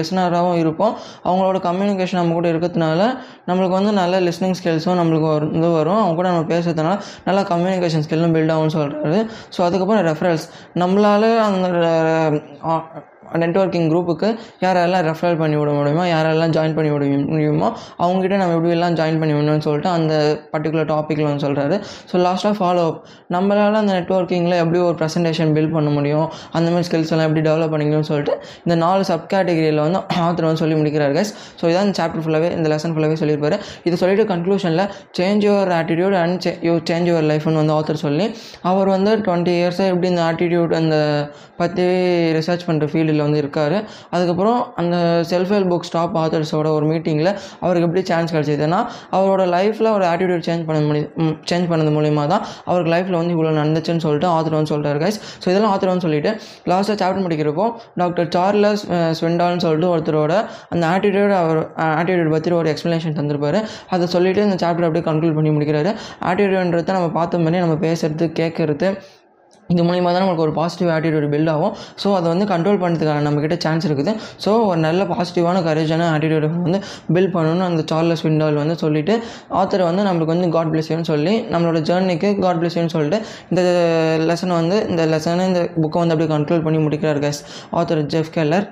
லிசனராகவும் இருப்போம். அவங்களோட கம்யூனிகேஷன் நம்ம கூட இருக்கிறதுனால நம்மளுக்கு வந்து நல்ல லிஸ்னிங் ஸ்கில்ஸும் நம்மளுக்கு வந்து வரும். அவங்க கூட நம்ம பேசுறதுனால நல்லா கம்யூனிகேஷன் ஸ்கில்லும் பில்ட் ஆகும்னு சொல்கிறாரு. ஸோ அதுக்கப்புறம் ரெஃபரல்ஸ், நம்மளால் அந்த நெட்வொர்க்கிங் குரூப்புக்கு யாரெல்லாம் ரெஃபரல் பண்ணி விட முடியுமோ, யாரெல்லாம் ஜாயின் பண்ணி விட முடியுமோ, அவங்ககிட்ட நம்ம எப்படியெல்லாம் ஜாயின் பண்ணி விடணும்னு சொல்லிட்டு அந்த பர்டிகுலர் டாப்பிக்கில் வந்து சொல்கிறாரு. ஸோ லாஸ்ட்டாக ஃபாலோ அப், நம்மளால் அந்த நெட்வொர்க்கிங்கில் எப்படி ஒரு ப்ரெசன்டேஷன் பில்ட் பண்ண முடியும், அந்தமாதிரி ஸ்கில்ஸ் எல்லாம் எப்படி டெவலப் பண்ணிக்கணும்னு சொல்லிட்டு இந்த 4 சப் கேட்டகிரியில் வந்து ஆத்தர் வந்து சொல்லி முடிக்கிறார் கைஸ். ஸோ இதான் இந்த சாப்டர் ஃபுல்லாகவே, இந்த லெசன் ஃபுல்லாகவே சொல்லியிருப்பாரு. இது சொல்லிட்டு கன்க்ளூஷனில் change your attitude and you change your லைஃப்னு வந்து ஆத்தர் சொல்லி, அவர் வந்து 20 இயர்ஸாக எப்படி இந்த ஆட்டிடியூட் அந்த பற்றி ரிசர்ச் பண்ணுற ஃபீல்டில் வந்து இருக்காரு. அதுக்கப்புறம் அந்த செல்ஃப் ஹெல்ப் புக்ஸ் டாப் ஆத்தர்ஸோட ஒரு மீட்டிங்கில் அவருக்கு எப்படி சான்ஸ் கிடைச்சதுன்னா, அவரோட லைஃப்பில் ஒரு ஆட்டிடியூட் சேஞ்ச் பண்ணது மூலிமா தான் அவருக்கு லைஃப்பில் வந்து இவ்வளோ நடந்துச்சுன்னு சொல்லிட்டு ஆத்தர் வந்து சொல்கிறார் கைஸ். ஸோ இதெல்லாம் ஆத்தர் வந்து சொல்லிட்டு லாஸ்ட்டாக சாப்டர் முடிக்கிறப்போ டாக்டர் சார்லஸ் ஸ்விண்டால்னு சொல்லிட்டு ஒருத்தரோட அந்த ஆட்டிடியூட் பற்றி ஒரு எக்ஸ்ப்ளனேஷன் தந்திருப்பாரு. அதை சொல்லிவிட்டு இந்த சாப்டர் அப்படியே கன்க்ளூட் பண்ணி முடிக்கிறாரு. ஆட்டிடியூடுன்றதை நம்ம பார்த்த மாதிரி நம்ம பேசுறது, கேட்குறது, இது மூலிமா தான் நம்மளுக்கு ஒரு பாசிட்டிவ் ஆட்டிடியூட் பில்ட் ஆகும். ஸோ அதை வந்து கண்ட்ரோல் பண்ணுறதுக்கான நம்மக்கிட்ட சான்ஸ் இருக்குது. ஸோ ஒரு நல்ல பாசிட்டிவான கரேஜான ஆட்டிடியூட் வந்து பில்ட் பண்ணணும்னு அந்த சார்லஸ் ஸ்விண்டால் வந்து சொல்லிவிட்டு ஆத்தர் வந்து நம்மளுக்கு வந்து காட் பிளஸ் யூன்னு சொல்லி, நம்மளோட ஜேர்னிக்கு காட் பிளஸ் யூன்னு சொல்லிட்டு இந்த லெசனை இந்த புக்கை வந்து அப்படியே கண்ட்ரோல் பண்ணி முடிக்கிறார் கைஸ், ஆத்தர் ஜெஃப் கெல்லர்.